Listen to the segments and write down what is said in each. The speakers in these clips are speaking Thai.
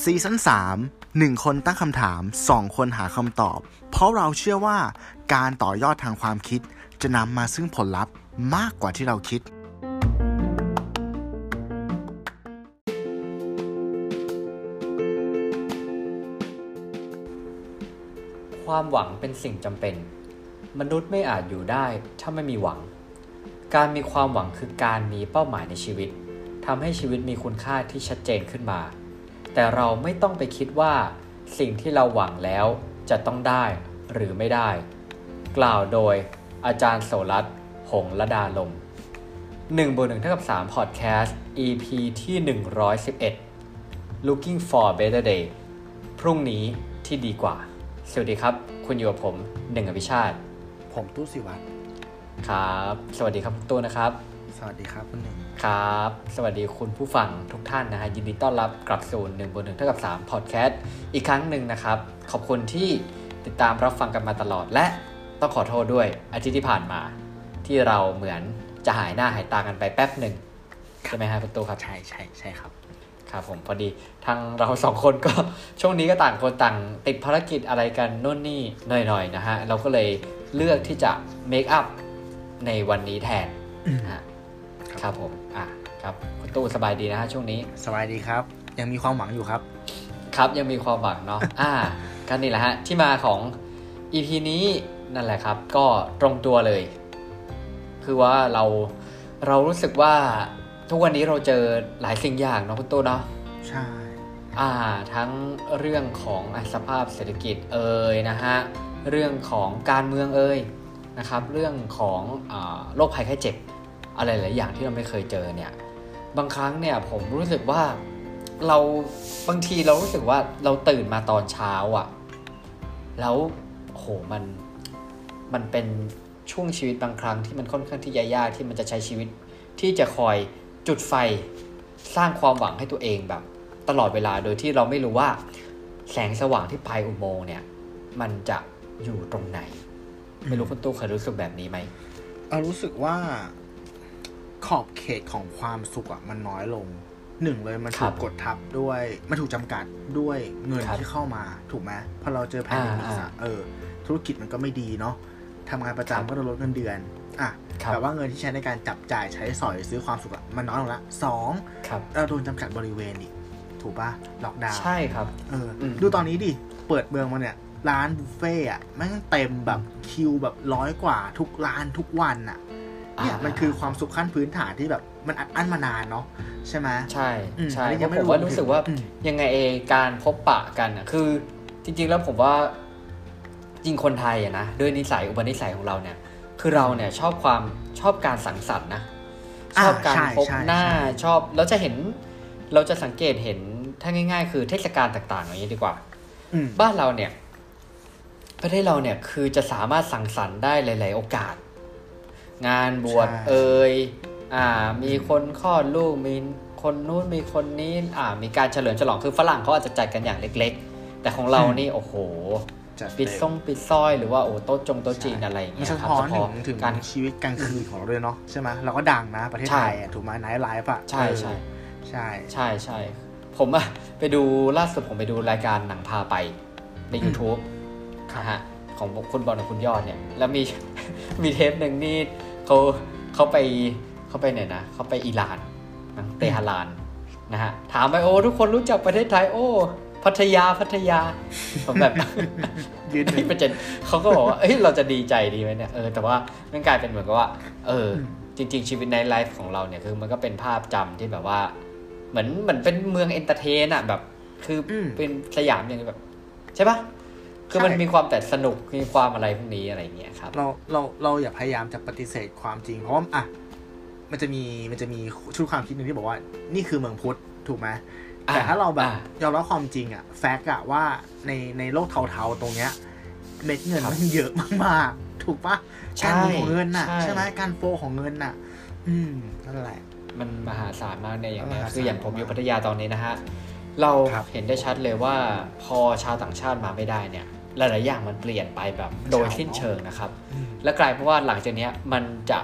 ซีซั่น 3 1 คนตั้งคำถาม 2 คนหาคำตอบ เพราะเราเชื่อว่าการต่อยอดทางความคิดจะนำมาซึ่งผลลัพธ์มากกว่าที่เราคิดความหวังเป็นสิ่งจำเป็นมนุษย์ไม่อาจอยู่ได้ถ้าไม่มีหวังการมีความหวังคือการมีเป้าหมายในชีวิตทำให้ชีวิตมีคุณค่าที่ชัดเจนขึ้นมาแต่เราไม่ต้องไปคิดว่าสิ่งที่เราหวังแล้วจะต้องได้หรือไม่ได้กล่าวโดยอาจารย์โสรัตน์ หงส์ระดาลม 1+1=3 Podcast EP ที่ 111 Looking for Better Day พรุ่งนี้ที่ดีกว่าสวัสดีครับคุณอยู่กับผมหนึ่งอภิชาติผมตู้ศิวัตรครับสวัสดีครับคุณตู้นะครับสวัสดีครับคุณหนึ่งครับสวัสดีคุณผู้ฟังทุกท่านนะฮะยินดีต้อนรับกลับสู่ 1+1=3 Podcast อีกครั้งหนึ่งนะครับขอบคุณที่ติดตามรับฟังกันมาตลอดและต้องขอโทษด้วยอาทิตย์ที่ผ่านมาที่เราเหมือนจะหายหน้าหายตากันไปแป๊บหนึ่งใช่ไหมฮะคุณตู้ครับใช่ครับครับผมพอดีทางเราสองคนก็ช่วงนี้ก็ต่างคนต่างติดภารกิจอะไรกันนู่นนี่หน่อยๆนะฮะเราก็เลยเลือกที่จะเมคอัพในวันนี้แทนครับผมครับคุณตู้สบายดีนะฮะช่วงนี้สบายดีครับยังมีความหวังอยู่ครับครับยังมีความหวังเนาะ ก็นี่แหละฮะที่มาของ EP นี้นั่นแหละครับก็ตรงตัวเลยคือว่าเรารู้สึกว่าทุกวันนี้เราเจอหลายสิ่งอย่างเนาะคุณตู้เนาะใช่ทั้งเรื่องของสภาพเศรษฐกิจเอ่ยนะฮะเรื่องของการเมืองเอ่ยนะครับเรื่องของโรคภัยไข้เจ็บอะไรหลายอย่างที่เราไม่เคยเจอเนี่ยบางครั้งเนี่ยผมรู้สึกว่าเราบางทีเรารู้สึกว่าเราตื่นมาตอนเช้าอ่ะแล้วโหมันเป็นช่วงชีวิตบางครั้งที่มันค่อนข้างที่ยากที่มันจะใช้ชีวิตที่จะคอยจุดไฟสร้างความหวังให้ตัวเองแบบตลอดเวลาโดยที่เราไม่รู้ว่าแสงสว่างที่ปลายอุโมงค์เนี่ยมันจะอยู่ตรงไหนไม่รู้คุณตู้เคยรู้สึกแบบนี้ไหมรู้สึกว่าขอบเขตของความสุขอ่ะมันน้อยลงหนึ่งเลยมันถูกกดทับด้วยมันถูกจำกัดด้วยเงินที่เข้ามาถูกไหมพอเราเจอแพนิคธุรกิจมันก็ไม่ดีเนาะทำงานประจำก็ต้องลดเงินเดือนแต่ว่าเงินที่ใช้ในการจับจ่ายใช้สอยซื้อความสุขมันน้อยลงละ2เราโดนจำกัดบริเวณอีกถูกป่ะล็อกดาวน์ใช่ครับดูตอนนี้ดิเปิดเมืองมาเนี่ยร้านบุฟเฟ่อะแม่งเต็มแบบคิวแบบ100กว่าทุกร้านทุกวันอะเนี่ยมันคือความสุขขั้นพื้นฐานที่แบบมันอัดอั้นมานานเนาะใช่ไหมใช่แล้วผมว่ารู้สึกว่ายังไงการพบปะกันอะคือจริงๆแล้วผมว่าจริงคนไทยอะนะด้วยนิสัยอุปนิสัยของเราเนี่ยคือเราเนี่ยชอบการสังสรรค์นะชอบการพบหน้าชอบแล้วจะเห็นเราจะสังเกตเห็นถ้าง่ายๆคือเทศกาลต่างๆอย่างนี้ดีกว่าบ้านเราเนี่ยประเทศเราเนี่ยคือจะสามารถสังสรรค์ได้หลายๆโอกาสงานบวชเอ่ยมีคนคลอดลูกมีคนนู้นมีคนนี้มีการเฉลิมฉลองคือฝรั่งเขาอาจจะจัดกันอย่างเล็กๆแต่ของเรานี่โอ้โหปิดซ่งปิดซอยหรือว่าโต๊ะจงโต๊ะจีนอะไรอย่างเงี้ยครับเฉพาะถึงการชีวิตกลางคืนของเราด้วยเนาะใช่ไหมเราก็ดังนะประเทศไทยถูกไหมไนท์ไลฟ์อ่ะใช่ผมอะไปดูล่าสุดผมไปดูรายการหนังพาไปใน YouTube ฮะของคุณบอลกับคุณยอดเนี่ยแล้วมีเทปหนึ่งนี่เขาไปเนี่ยนะเขาไปอิหร่านเตหะรานนะฮะถามไปโอ้ทุกคนรู้จักประเทศไทยโอ้พัทยาผมแบบยืนนี่ประเด็นเขาก็บอกว่าเอ้ยเราจะดีใจดีไหมเนี่ยแต่ว่ามันกลายเป็นเหมือนกับว่าจริงๆชีวิตในไลฟ์ของเราเนี่ยคือมันก็เป็นภาพจำที่แบบว่าเหมือนเป็นเมืองเอนเตอร์เทนอะแบบคือเป็นสยามอย่างแบบใช่ปะคือมันมีความแต่สนุกมีความอะไรพวกนี้อะไรเงี้ยครับเราอย่าพยายามจะปฏิเสธความจริงเพราะอ่ะมันจะมีชุดความคิดนึงที่บอกว่านี่คือเมืองพุทธถูกไหมแต่ถ้าเราแบบยอมรับความจริงอะแฟกต์อะว่าในโลกเทาๆตรงเนี้ยเม็ดเงินมันเยอะมากๆถูกปะการมีของเงินน่ะใช่ไหมการโฟของเงินน่ะนั่นแหละมันมหาศาลมากในอย่างนี้คืออย่างผมอยู่พัทยาตอนนี้นะฮะเราเห็นได้ชัดเลยว่าพอชาวต่างชาติมาไม่ได้เนี่ยหลายๆอย่างมันเปลี่ยนไปแบบโดยสิ้นเชิงนะครับและกลายเป็นว่าหลังจากนี้มันจะ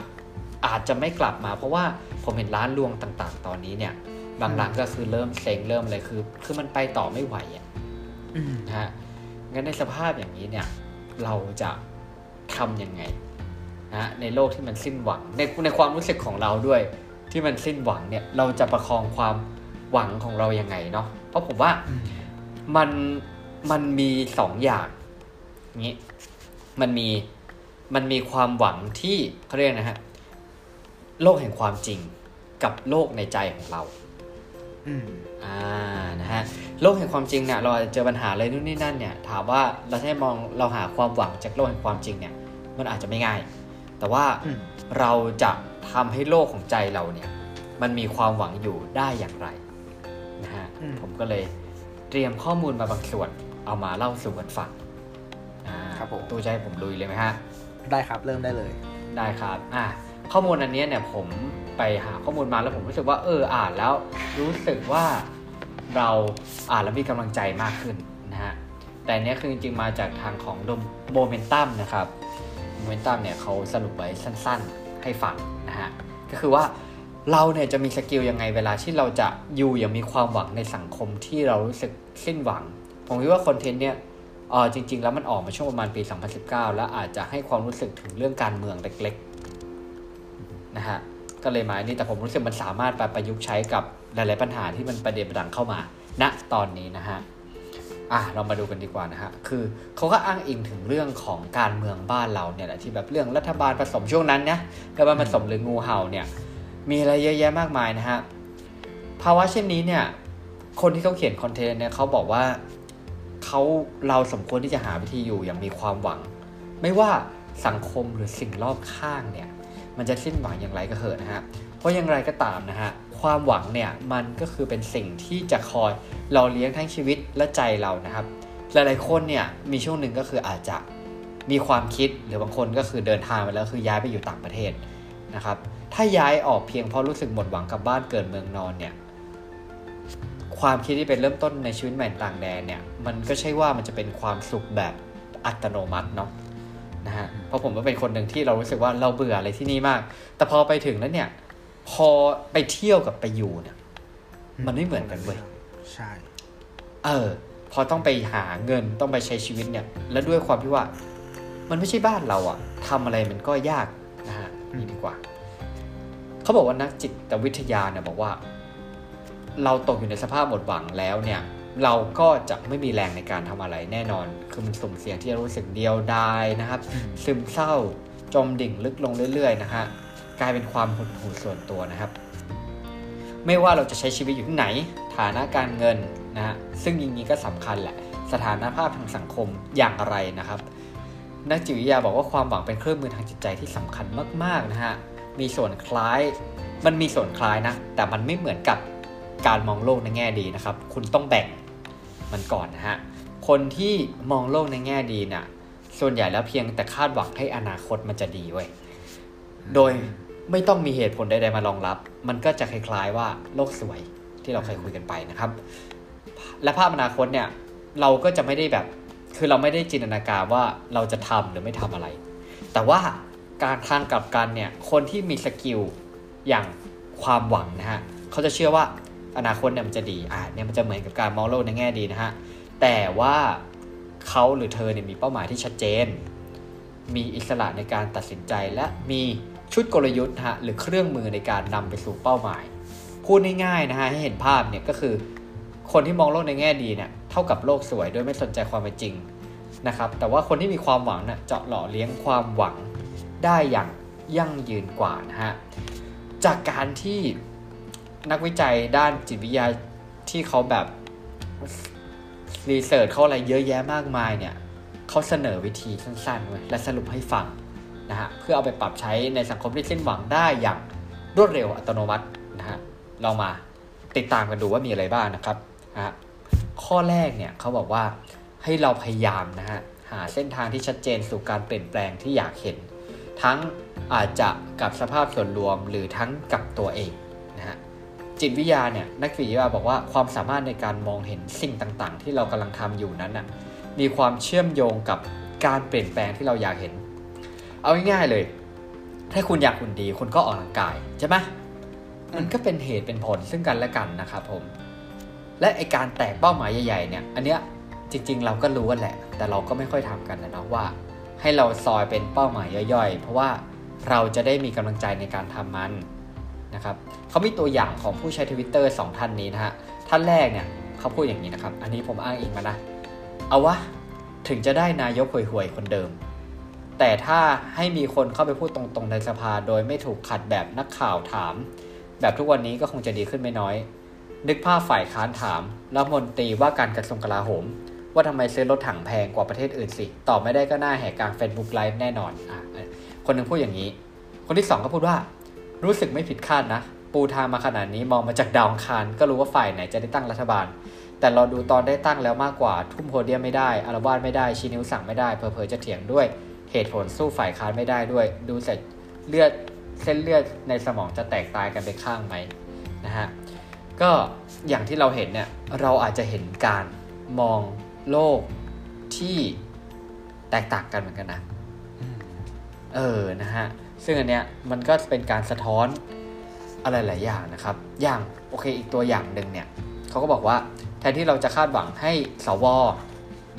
อาจจะไม่กลับมาเพราะว่า ผมเห็นร้านรวงต่างๆตอนนี้เนี่ยบางร้านก็คือเริ่มเซ็งเริ่มอะไรคือมันไปต่อไม่ไหวอ่ะนะฮะงั้นในสภาพอย่างนี้เนี่ยเราจะทำยังไงนะในโลกที่มันสิ้นหวังในความรู้สึกของเราด้วยที่มันสิ้นหวังเนี่ยเราจะประคองความหวังของเรายังไงเนาะเพราะผมว่ามันมีสองอย่างนี้มันมีความหวังที่เขาเรียกนะฮะโลกแห่งความจริงกับโลกในใจของเรานะฮะโลกแห่งความจริงเนี่ยเราเจอปัญหาอะไรนู่นนี่นั่นเนี่ยถามว่าเราให้มองเราหาความหวังจากโลกแห่งความจริงเนี่ยมันอาจจะไม่ง่ายแต่ว่าเราจะทำให้โลกของใจเราเนี่ยมันมีความหวังอยู่ได้อย่างไรนะฮะผมก็เลยเตรียมข้อมูลมาบางส่วนเอามาเล่าสู่กันฟังครับผมตู้ใจผมลุยเลยไหมฮะได้ครับเริ่มได้เลยได้ครับข้อมูลอันนี้เนี่ยผมไปหาข้อมูลมาแล้วผมรู้สึกว่าอ่านแล้วรู้สึกว่าเราอ่านแล้วมีกำลังใจมากขึ้นนะฮะแต่เนี้ยคือจริงๆมาจากทางของโมเมนตัมนะครับโมเมนตัมเนี่ยเขาสรุปไว้สั้นๆให้ฟังนะฮะก็คือว่าเราเนี่ยจะมีสกิลยังไงเวลาที่เราจะอยู่อย่างมีความหวังในสังคมที่เรารู้สึกสิ้นหวังผมคิดว่าคอนเทนต์เนี่ยจริงๆแล้วมันออกมาช่วงประมาณปี2019แล้วอาจจะให้ความรู้สึกถึงเรื่องการเมืองเล็กๆนะฮะก็เลยมาอันนี้แต่ผมรู้สึกมันสามารถไปประยุกต์ใช้กับหลายๆปัญหาที่มันประเด็นประดังเข้ามาณตอนนี้นะฮะเรามาดูกันดีกว่านะฮะคือเขาก็อ้างอิงถึงเรื่องของการเมืองบ้านเราเนี่ยแหละที่แบบเรื่องรัฐบาลผสมช่วงนั้นนะรัฐบาลผสมหรืองูเห่าเนี่ยมีอะไรเยอะแยะมากมายนะฮะภาวะเช่นนี้เนี่ยคนที่เขาเขียนคอนเทนต์เนี่ยเขาบอกว่าเราสมควรที่จะหาวิธีอยู่อย่างมีความหวังไม่ว่าสังคมหรือสิ่งรอบข้างเนี่ยมันจะสิ้นหวังอย่างไรก็เถอะนะฮะเพราะอย่างไรก็ตามนะฮะความหวังเนี่ยมันก็คือเป็นสิ่งที่จะคอยหล่อเลี้ยงทั้งชีวิตและใจเรานะครับหลายๆคนเนี่ยมีช่วงหนึ่งก็คืออาจจะมีความคิดหรือบางคนก็คือเดินทางไปแล้วคือย้ายไปอยู่ต่างประเทศนะครับถ้าย้ายออกเพียงเพราะรู้สึกหมดหวังกับบ้านเกิดเมืองนอนเนี่ยความคิดที่เป็นเริ่มต้นในชีวิตใหม่ต่างแดนเนี่ยมันก็ใช่ว่ามันจะเป็นความสุขแบบอัตโนมัติเนาะนะฮะเพราะผมก็เป็นคนหนึ่งที่เรารู้สึกว่าเราเบื่ออะไรที่นี่มากแต่พอไปถึงแล้วเนี่ยพอไปเที่ยวกับไปอยู่เนี่ยมันไม่เหมือนกันเว้ยใช่พอต้องไปหาเงินต้องไปใช้ชีวิตเนี่ยและด้วยความที่ว่ามันไม่ใช่บ้านเราอะทำอะไรมันก็ยากนะฮะนี่ดีกว่าเขาบอกว่านักจิตวิทยาเนี่ยบอกว่าเราตกอยู่ในสภาพหมดหวังแล้วเนี่ยเราก็จะไม่มีแรงในการทำอะไรแน่นอนคือมันสุ่มเสี่ยงที่จะรู้สึกเดียวดายนะครับซึมเศร้าจมดิ่งลึกลงเรื่อยๆนะฮะกลายเป็นความหดหู่ส่วนตัวนะครับไม่ว่าเราจะใช้ชีวิตอยู่ที่ไหนฐานะการเงินนะฮะซึ่งอย่างนี้ก็สำคัญแหละสถานภาพทางสังคมอย่างไรนะครับนักจิตวิทยาบอกว่าความหวังเป็นเครื่องมือทางจิตใจที่สำคัญมากๆนะฮะมันมีส่วนคล้ายนะแต่มันไม่เหมือนกับการมองโลกในแง่ดีนะครับคุณต้องแบ่งมันก่อนนะฮะคนที่มองโลกในแง่ดีน่ะส่วนใหญ่แล้วเพียงแต่คาดหวังให้อนาคตมันจะดีเว้ยโดยไม่ต้องมีเหตุผลใดๆมารองรับมันก็จะคล้ายๆว่าโลกสวยที่เราเคยคุยกันไปนะครับและภาพอนาคตเนี่ยเราก็จะไม่ได้แบบคือเราไม่ได้จินตนาการว่าเราจะทำหรือไม่ทำอะไรแต่ว่าการทางกลับกันเนี่ยคนที่มีสกิลอย่างความหวังนะฮะเขาจะเชื่อว่าอนาคตเนี่ยมันจะดีเนี่ยมันจะเหมือนกับการมองโลกในแง่ดีนะฮะแต่ว่าเขาหรือเธอเนี่ยมีเป้าหมายที่ชัดเจนมีอิสระในการตัดสินใจและมีชุดกลยุทธ์ฮะหรือเครื่องมือในการนำไปสู่เป้าหมายพูดง่ายๆนะฮะให้เห็นภาพเนี่ยก็คือคนที่มองโลกในแง่ดีเนี่ยเท่ากับโลกสวยโดยไม่สนใจความเป็นจริงนะครับแต่ว่าคนที่มีความหวังเนี่ยจะหล่อเลี้ยงความหวังได้อย่างยั่งยืนกว่านะฮะจากการที่นักวิจัยด้านจิตวิทยาที่เขาแบบรีเสิร์ชเขาอะไรเยอะแยะมากมายเนี่ยเขาเสนอวิธีสั้นๆไว้และสรุปให้ฟังนะฮะเพื่อเอาไปปรับใช้ในสังคมที่สิ้นหวังได้อย่างรวดเร็วอัตโนมัตินะฮะเรามาติดตามกันดูว่ามีอะไรบ้างนะครับฮะข้อแรกเนี่ยเขาบอกว่าให้เราพยายามนะฮะหาเส้นทางที่ชัดเจนสู่การเปลี่ยนแปลงที่อยากเห็นทั้งอาจจะกับสภาพส่วนรวมหรือทั้งกับตัวเองนะฮะจิตวิทยาเนี่ยนักจิตวิทยาบอกว่าความสามารถในการมองเห็นสิ่งต่างๆที่เรากำลังทำอยู่นั้นน่ะมีความเชื่อมโยงกับการเปลี่ยนแปลงที่เราอยากเห็นเอาง่ายๆเลยถ้าคุณอยากหุ่นดีคุณก็ออกกำลังกายใช่ไหม มันก็เป็นเหตุเป็นผลซึ่งกันและกันนะครับผมและไอการแตกเป้าหมายใหญ่ๆเนี่ยอันเนี้ยจริงๆเราก็รู้กันแหละแต่เราก็ไม่ค่อยทำกันนะเนาะว่าให้เราซอยเป็นเป้าหมายย่อยๆเพราะว่าเราจะได้มีกำลังใจในการทำมันนะครับเขามีตัวอย่างของผู้ใช้ Twitter 2 ท่านนี้นะฮะท่านแรกเนี่ยเขาพูดอย่างนี้นะครับอันนี้ผมอ้างอิงมานะเอาวะถึงจะได้นายกห่วยๆคนเดิมแต่ถ้าให้มีคนเข้าไปพูดตรงๆในสภาโดยไม่ถูกขัดแบบนักข่าวถามแบบทุกวันนี้ก็คงจะดีขึ้นไม่น้อยนึกภาพฝ่ายค้านถามรัฐมนตรีว่าการกระทรวงกลาโหมว่าทำไมซื้อรถถังแพงกว่าประเทศอื่นสิตอบไม่ได้ก็น่าแหกกลาง Facebook Live แน่นอนคนนึงพูดอย่างนี้คนที่2ก็พูดว่ารู้สึกไม่ผิดคาดนะปูทางมาขนาดนี้มองมาจากดาวอังคารก็รู้ว่าฝ่ายไหนจะได้ตั้งรัฐบาลแต่รอดูตอนได้ตั้งแล้วมากกว่าทุ่มโพเดียมไม่ได้อารวาสไม่ได้ชี้นิ้วสั่งไม่ได้เผลอๆจะเถียงด้วยเหตุผลสู้ฝ่ายค้านไม่ได้ด้วยดูเสร็จเส้นเลือดในสมองจะแตกตายกันไปข้างไหมนะฮะก็อย่างที่เราเห็นเนี่ยเราอาจจะเห็นการมองโลกที่แตกต่างกันเหมือนกันนะนะฮะซึ่งอันเนี้ยมันก็เป็นการสะท้อนอะไรหลายอย่างนะครับอย่างโอเคอีกตัวอย่างนึงเนี่ยเขาก็บอกว่าแทนที่เราจะคาดหวังให้สว.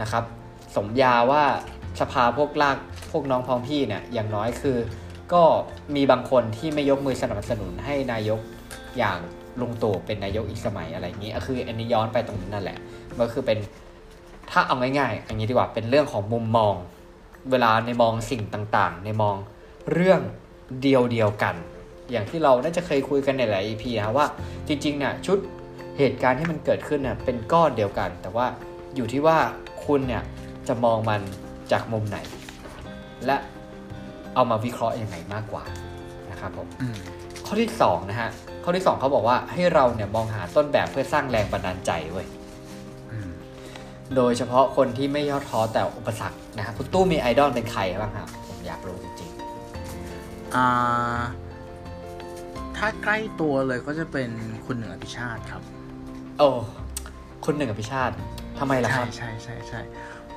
นะครับสมญาว่าสภาพวกลากพวกน้องพ้องพี่เนี่ยอย่างน้อยคือก็มีบางคนที่ไม่ยกมือสนับสนุนให้นายกอย่างลุงตู่เป็นนายกอีกสมัยอะไรอย่างนี้คืออันนี้ย้อนไปตรงนั้นนั่นแหละมันคือเป็นถ้าเอาง่ายๆอย่างนี้ดีกว่าเป็นเรื่องของมุมมองเวลาในมองสิ่งต่างๆในมองเรื่องเดียวกันอย่างที่เราน่าจะเคยคุยกันในหลาย EP นะว่าจริงๆเนี่ยชุดเหตุการณ์ที่มันเกิดขึ้นเนี่ยเป็นก้อนเดียวกันแต่ว่าอยู่ที่ว่าคุณเนี่ยจะมองมันจากมุมไหนและเอามาวิเคราะห์ยังไงมากกว่านะครับผมข้อที่2นะฮะข้อที่2เขาบอกว่าให้เราเนี่ยมองหาต้นแบบเพื่อสร้างแรงบันดาลใจเว้ยโดยเฉพาะคนที่ไม่ย่อท้อแต่อุปสรรคนะครับคุณตู้มีไอดอลเป็นใครบ้างครับผมอยากรู้จริงๆถ้าใกล้ตัวเลยก็จะเป็นคุณหนึ่งอภิชาติครับโอ้คุณหนึ่งอภิชาติทำไมล่ะครับใช่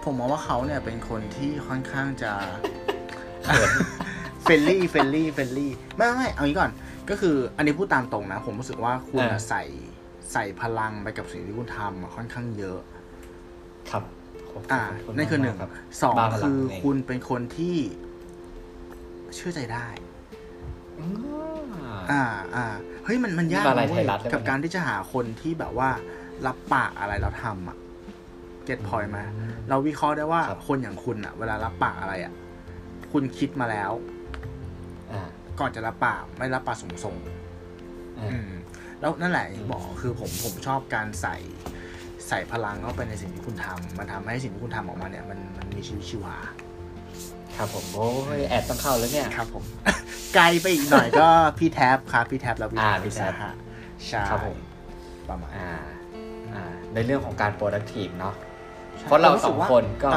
ผมมองว่าเขาเนี่ยเป็นคนที่ค่อนข้างจะเฟรนลี่ไม่เอางี้ก่อนก็คืออันนี้พูดตามตรงนะผมรู้สึกว่าคุณใส่พลังไปกับสิ่งที่คุณทำค่อนข้างเยอะครับนั่นคือ1ครับ2คือคุณเป็นคนที่เชื่อใจได้เฮ้ยมันยากกับการที่จะหาคนที่แบบว่ารับปากอะไรเราทำอ่ะเก็ตพอยต์มาเราวิเคราะห์ได้ว่าคนอย่างคุณอ่ะเวลารับปากอะไรอ่ะคุณคิดมาแล้วก่อนจะรับปากไม่รับปากส่งแล้วนั่นแหละบอกคือผมชอบการใส่พลังเข้าไปในสิ่งที่คุณทำมันทำให้สิ่งที่คุณทำออกมาเนี่ยมันมีชีวิตชีวาครับผมโอ้ยแอดต้องเข้าแล้วเนี่ยครับผม ไกลไปอีกหน่อยก็ พี่แท็บครับพี่แท็บแล้วพี่แท็บฮะใช่ครับผมประมาณในเรื่องของการ productive เนาะเพราะเราสองคนก็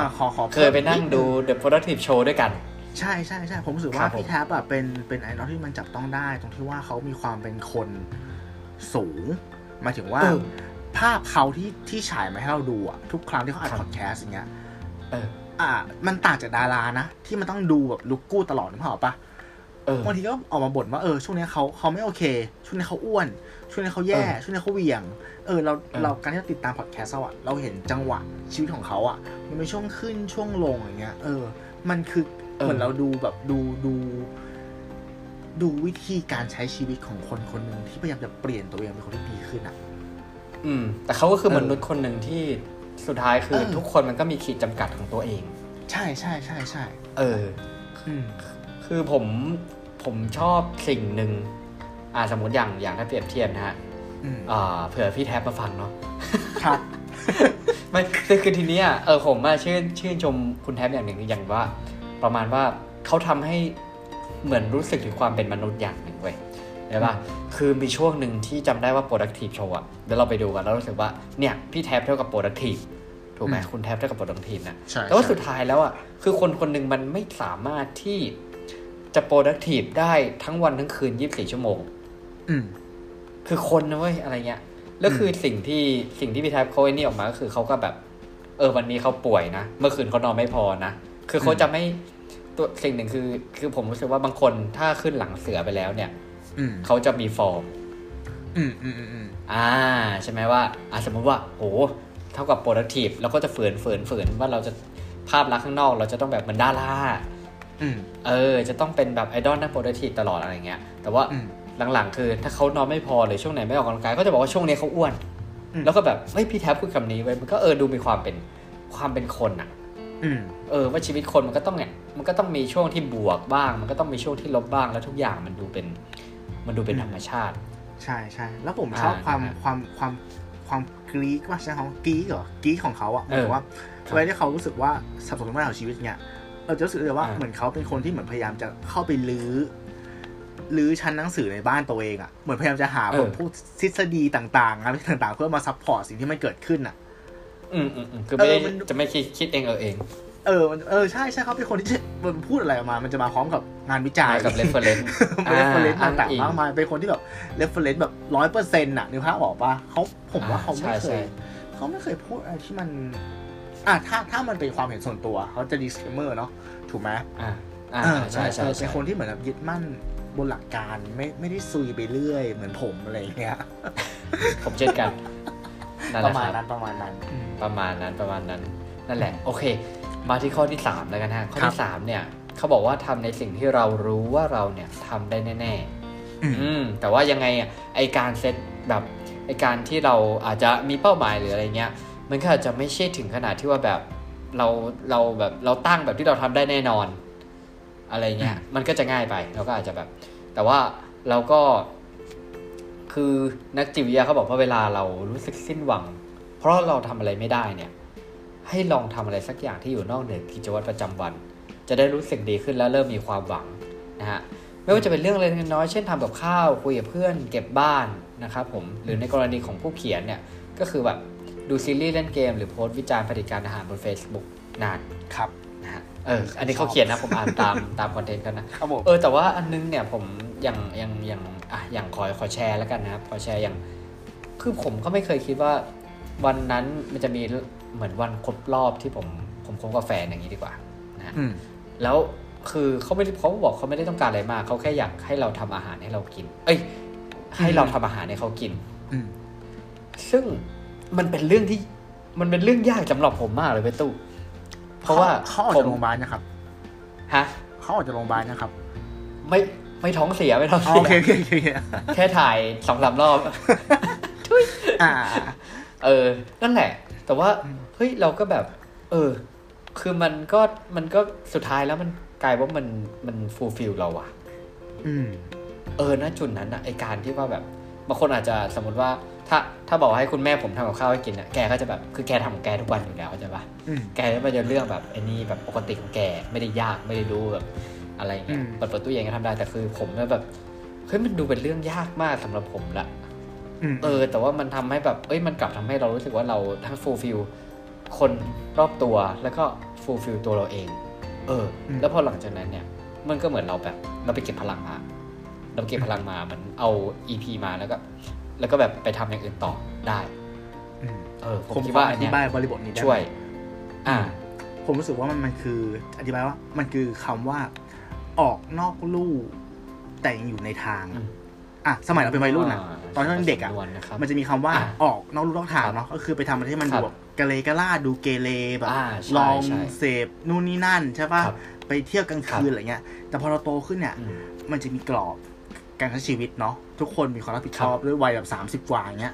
เคยไปนั่งดู The Productive Show ด้วยกันใช่ๆๆผมรู้สึกว่าพี่แท็บอะเป็นไอดอลที่มันจับต้องได้ตรงที่ว่าเขามีความเป็นคนสูงหมายถึงว่าภาพเขาที่ฉายมาให้เราดูอะทุกครั้งที่เขาอัดพอดแคสต์อย่างเงี้ยมันต่างจากดารานะที่มันต้องดูแบบลุกกู้ตลอดนะเหรอปะบางทีก็ออกมาบ่นว่าช่วงนี้เขาไม่โอเคช่วงนี้เขาอ้วนช่วงนี้เขาแย่ช่วงนี้เขาเหวี่ยงเราการที่เราติดตามพอดแคสต์อะเราเห็นจังหวะชีวิตของเขาอะมันเป็นช่วงขึ้นช่วงลงอย่างเงี้ยมันคือเหมือนเราดูแบบดูวิธีการใช้ชีวิตของคนคนนึงที่พยายามจะเปลี่ยนตัวเองเป็นคนที่ดีขึ้นอะแต่เขาก็คือมนุษย์คนหนึ่งที่สุดท้ายคือทุกคนมันก็มีขีดจำกัดของตัวเองใช่ใช่ใช่ใช่คือผมชอบสิ่งหนึ่งสมมติอย่างถ้าเปรียบเทียบนะฮะเผื่อพี่แท็บมาฟังเนาะครับ ไม่คือทีเนี้ยผมมาชื่นชมคุณแท็บอย่างหนึ่งอย่างว่าประมาณว่าเขาทำให้เหมือนรู้สึกถึงความเป็นมนุษย์อย่างหนึ่งเว้ยใช่ป่ะคือมีช่วงหนึ่งที่จำได้ว่า productive show อ่ะเดี๋ยวเราไปดูกันแล้วรู้สึกว่าเนี่ยพี่แท็บเท่ากับ productive ถูกไหมคุณแท็บเท่ากับ productive นะแต่ว่าสุดท้ายแล้วอ่ะคือคนคนหนึ่งมันไม่สามารถที่จะ productive ได้ทั้งวันทั้งคืน24ชั่วโมงคือคนนะเว้ยอะไรเงี้ยแล้วคือสิ่งที่พี่แท็บเขาไอ้นี่ออกมาก็คือเขาก็แบบวันนี้เขาป่วยนะเมื่อคืนเขานอนไม่พอนะคือเขาจะไม่ตัวสิ่งหนึ่งคือผมรู้สึกว่าบางคนถ้าขึ้นหลังเสือไปแล้วเนี่ยเขาจะมีฟอร์ม ใช่ไหมว่าสมมติว่าโหเท่ากับ productive เราก็จะฝืนว่าเราจะภาพลักษณ์ข้างนอกเราจะต้องแบบเหมือนดาราจะต้องเป็นแบบไอดอลด้าน productive ตลอดอะไรเงี้ยแต่ว่าหลังๆคือถ้าเขานอนไม่พอหรือช่วงไหนไม่ออกกำลังกายก็จะบอกว่าช่วงนี้เขาอ้วนแล้วก็แบบเฮ้ยพี่แท็บพูดคำนี้ไว้มันก็ดูมีความเป็นคนอ่ะว่าชีวิตคนมันก็ต้องเนี่ยมันก็ต้องมีช่วงที่บวกบ้างมันก็ต้องมีช่วงที่ลบบ้างแล้วทุกอย่างมันดูเป็นธรรมชาติใช่ใช่แล้วผมชอบความกรี๊กว่าใช่เขากรี๊กเหรอกรี๊กของเขาอ่ะหมายถึงว่าเวลาที่เขารู้สึกว่าสับสนเรื่องของชีวิตเนี่ยเราจะรู้สึกเลยว่าเหมือนเขาเป็นคนที่เหมือนพยายามจะเข้าไปลื้อชั้นหนังสือในบ้านตัวเองอ่ะเหมือนพยายามจะหาพวกทฤษฎีต่างๆอะไรต่างๆเพื่อมาซัพพอร์ตสิ่งที่มันเกิดขึ้นอ่ะคือไม่จะไม่คิดเองเองใช่ใช่เขาเป็นคนที่มันพูดอะไรออกมามันจะมาพร้อมกับงานวิจัยกับ reference ต่างๆมากมายเป็นคนที่แบบ reference แบบ 100% น่ะนึกภาพออกป่ะผมว่าเขาไม่เคยพูดอะไรที่มันถ้ามันเป็นความเห็นส่วนตัวเขาจะ disclaimer เนาะถูกมั้ยใช่ๆเป็นคนที่เหมือนแบบยึดมั่นบนหลักการไม่ได้ซุยไปเรื่อยเหมือนผมอะไรอย่างเงี้ยผมเช่นกันประมาณนั้นนั่นแหละโอเคมาที่ข้อที่3แล้วกันฮะข้อที่3เนี่ยเขาบอกว่าทำในสิ่งที่เรารู้ว่าเราเนี่ยทำได้แน่ๆแต่ว่ายังไงอ่ะไอการเซตแบบไอการที่เราอาจจะมีเป้าหมายหรืออะไรเงี้ยมันก็อาจจะไม่ใช่ถึงขนาดที่ว่าแบบเราแบบเราตั้งแบบที่เราทำได้แน่นอนอะไรเงี้ยมันก็จะง่ายไปเราก็อาจจะแบบแต่ว่าเราก็คือนักจิตวิทยาเขาบอกว่าเวลาเรารู้สึกสิ้นหวังเพราะเราทำอะไรไม่ได้เนี่ยให้ลองทำอะไรสักอย่างที่อยู่นอกเหนือกิจวัตรประจำวันจะได้รู้สึกดีขึ้นและเริ่มมีความหวังนะฮะไม่ว่าจะเป็นเรื่องเล็กน้อยเช่นทำกับข้าวคุยกับเพื่อนเก็บบ้านนะครับผมหรือในกรณีของผู้เขียนเนี่ยก็คือแบบดูซีรีส์เล่นเกมหรือโพสต์วิจารณ์ผลิตการอาหารบน Facebook นานครับนะฮะอันนี้เขาเขียนนะผมอ่านตามคอนเทนต์เขานะแต่ว่าอันนึงเนี่ยผมอย่างขอแชร์แล้วกันนะครับขอแชร์อย่างคือผมก็ไม่เคยคิดว่าวันนั้นมันจะมีเหมือนวันครบรอบที่ผมคบกับแฟนอย่างนี้ดีกว่านะแล้วคือเขาบอกเขาไม่ได้ต้องการอะไรมากเขาแค่อยากให้เราทำอาหารให้เรากินให้เราทำอาหารให้เขากินซึ่งมันเป็นเรื่องที่มันเป็นเรื่องยากสำหรับผมมากเลยเว้ยตู้เพราะว่าเขาออกจากโรงพยาบาลนะครับฮะเขาออกจากโรงพยาบาลนะครับไม่ท้องเสียไม่ท้องเสียแค่ถ่าย 2-3 รอบทุยนั่นแหละแต่ว่าเฮ้ยเราก็แบบคือมันก็สุดท้ายแล้วมันกลายว่ามันฟูลฟิลเราอ่ะณจุดนั้นน่ะไอ้การที่ว่าแบบบางคนอาจจะสมมติว่าถ้าบอกให้คุณแม่ผมทำกับข้าวให้กินน่ะแกก็จะแบบคือแกทำของแกทุกวันอยู่แล้วใช่ป่ะแกมันจะเรื่องแบบไอ้นี่แบบปกติของแกไม่ได้ยากไม่ได้รู้แบบอะไรเงี้ยเปิดตู้เย็นก็ทำได้แต่คือผมแบบเฮ้ยมันดูเป็นเรื่องยากมากสำหรับผมละแต่ว่ามันทำให้แบบมันกลับทำให้เรารู้สึกว่าเราทั้งฟูลฟิลคนรอบตัวแล้วก็ฟูลฟิลตัวเราเองแล้วพอหลังจากนั้นเนี่ยมันก็เหมือนเราแบบเราไปเก็บพลังมาเหมือนเอา EP มาแล้วก็แบบไปทำอย่างอื่นต่อได้ผมคิดว่าอธิบายบริบทนี้ได้ช่วยผมรู้สึกว่ามันคืออธิบายว่ามันคือคำว่าออกนอกลู่แต่ยังอยู่ในทางสมัยเราเป็นวัยรุ่นนะตอนที่เราเด็กมันจะมีคำว่าออกนอกลู่นอกทางเนาะก็คือไปทำอะไรที่มันดูแบบกะเลกะล่าดูเกเรแบบลองเสพนู่นนี่นั่นใช่ป่ะไปเที่ยวกลางคืนอะไรเงี้ยแต่พอเราโตขึ้นเนี่ยมันจะมีกรอบการใช้ชีวิตเนาะทุกคนมีความรับผิดชอบด้วยวัยแบบ30กว่าอย่างเงี้ย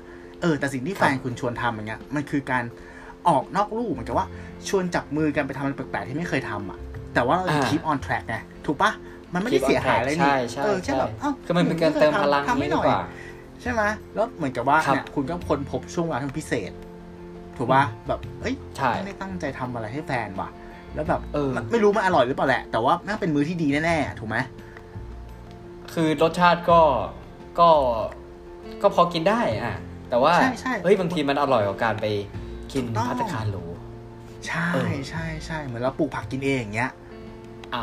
แต่สิ่งที่แฟนคุณชวนทำอย่างเงี้ยมันคือการออกนอกลู่เหมือนกับว่าชวนจับมือกันไปทำอะไรแปลกๆที่ไม่เคยทำแต่ว่าเรา keep on track ไงถูกปะมันไม่ได้เสียหายอะไรนี่ใช่แบบคือมันเป็นการเติมพลังให้หน่อยใช่ไหมแล้วเหมือนกับว่าเนี่ยคุณก็ค้นพบช่วงเวลาพิเศษถูกปะแบบฉันได้ตั้งใจทำอะไรให้แฟนว่ะแล้วแบบไม่รู้มันอร่อยหรือเปล่าแหละแต่ว่าน่าเป็นมื้อที่ดีแน่ๆถูกไหมคือรสชาติก็พอกินได้แต่ว่าบางทีมันอร่อยกว่าการไปกินภัตตาคารหรูใช่ใช่ใช่เหมือนเราปลูกผักกินเองอย่างเงี้ย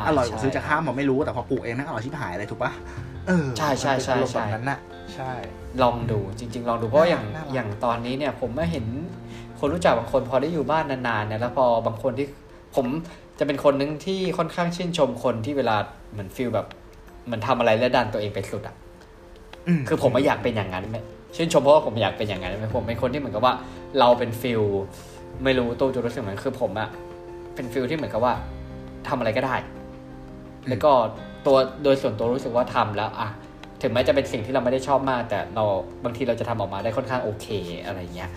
อร่อยกว่าซื้อจากข้ามมาไม่รู้แต่พอปลูกเองแม่งอร่อยชิบหายเลยถูกปะใช่ใช่ใช่ใช่นั้นน่ะใช่ลองดูจริงๆลองดูเพราะอย่างตอนนี้เนี่ยผมไม่เห็นคนรู้จักบางคนพอได้อยู่บ้านนานๆเนี่ยแล้วพอบางคนที่ผมจะเป็นคนนึงที่ค่อนข้างชื่นชมคนที่เวลาเหมือนฟีลแบบมันทำอะไรแล้วดันตัวเองไปสุดอ่ะคือผมไม่อยากเป็นอย่างนั้น ชื่นชมเพราะว่าผมอยากเป็นอย่างนั้นผมเป็นคนที่เหมือนกับว่าเราเป็นฟิลไม่รู้ตัวจุดรู้สึกเหมือนคือผมอะเป็นฟิลที่เหมือนกับว่าทำอะไรก็ได้แล้วก็ตัวโดยส่วนตัวรู้สึกว่าทำแล้วอะถึงแม้จะเป็นสิ่งที่เราไม่ได้ชอบมากแต่เราบางทีเราจะทำออกมาได้ค่อนข้างโอเคอะไรเงี้ย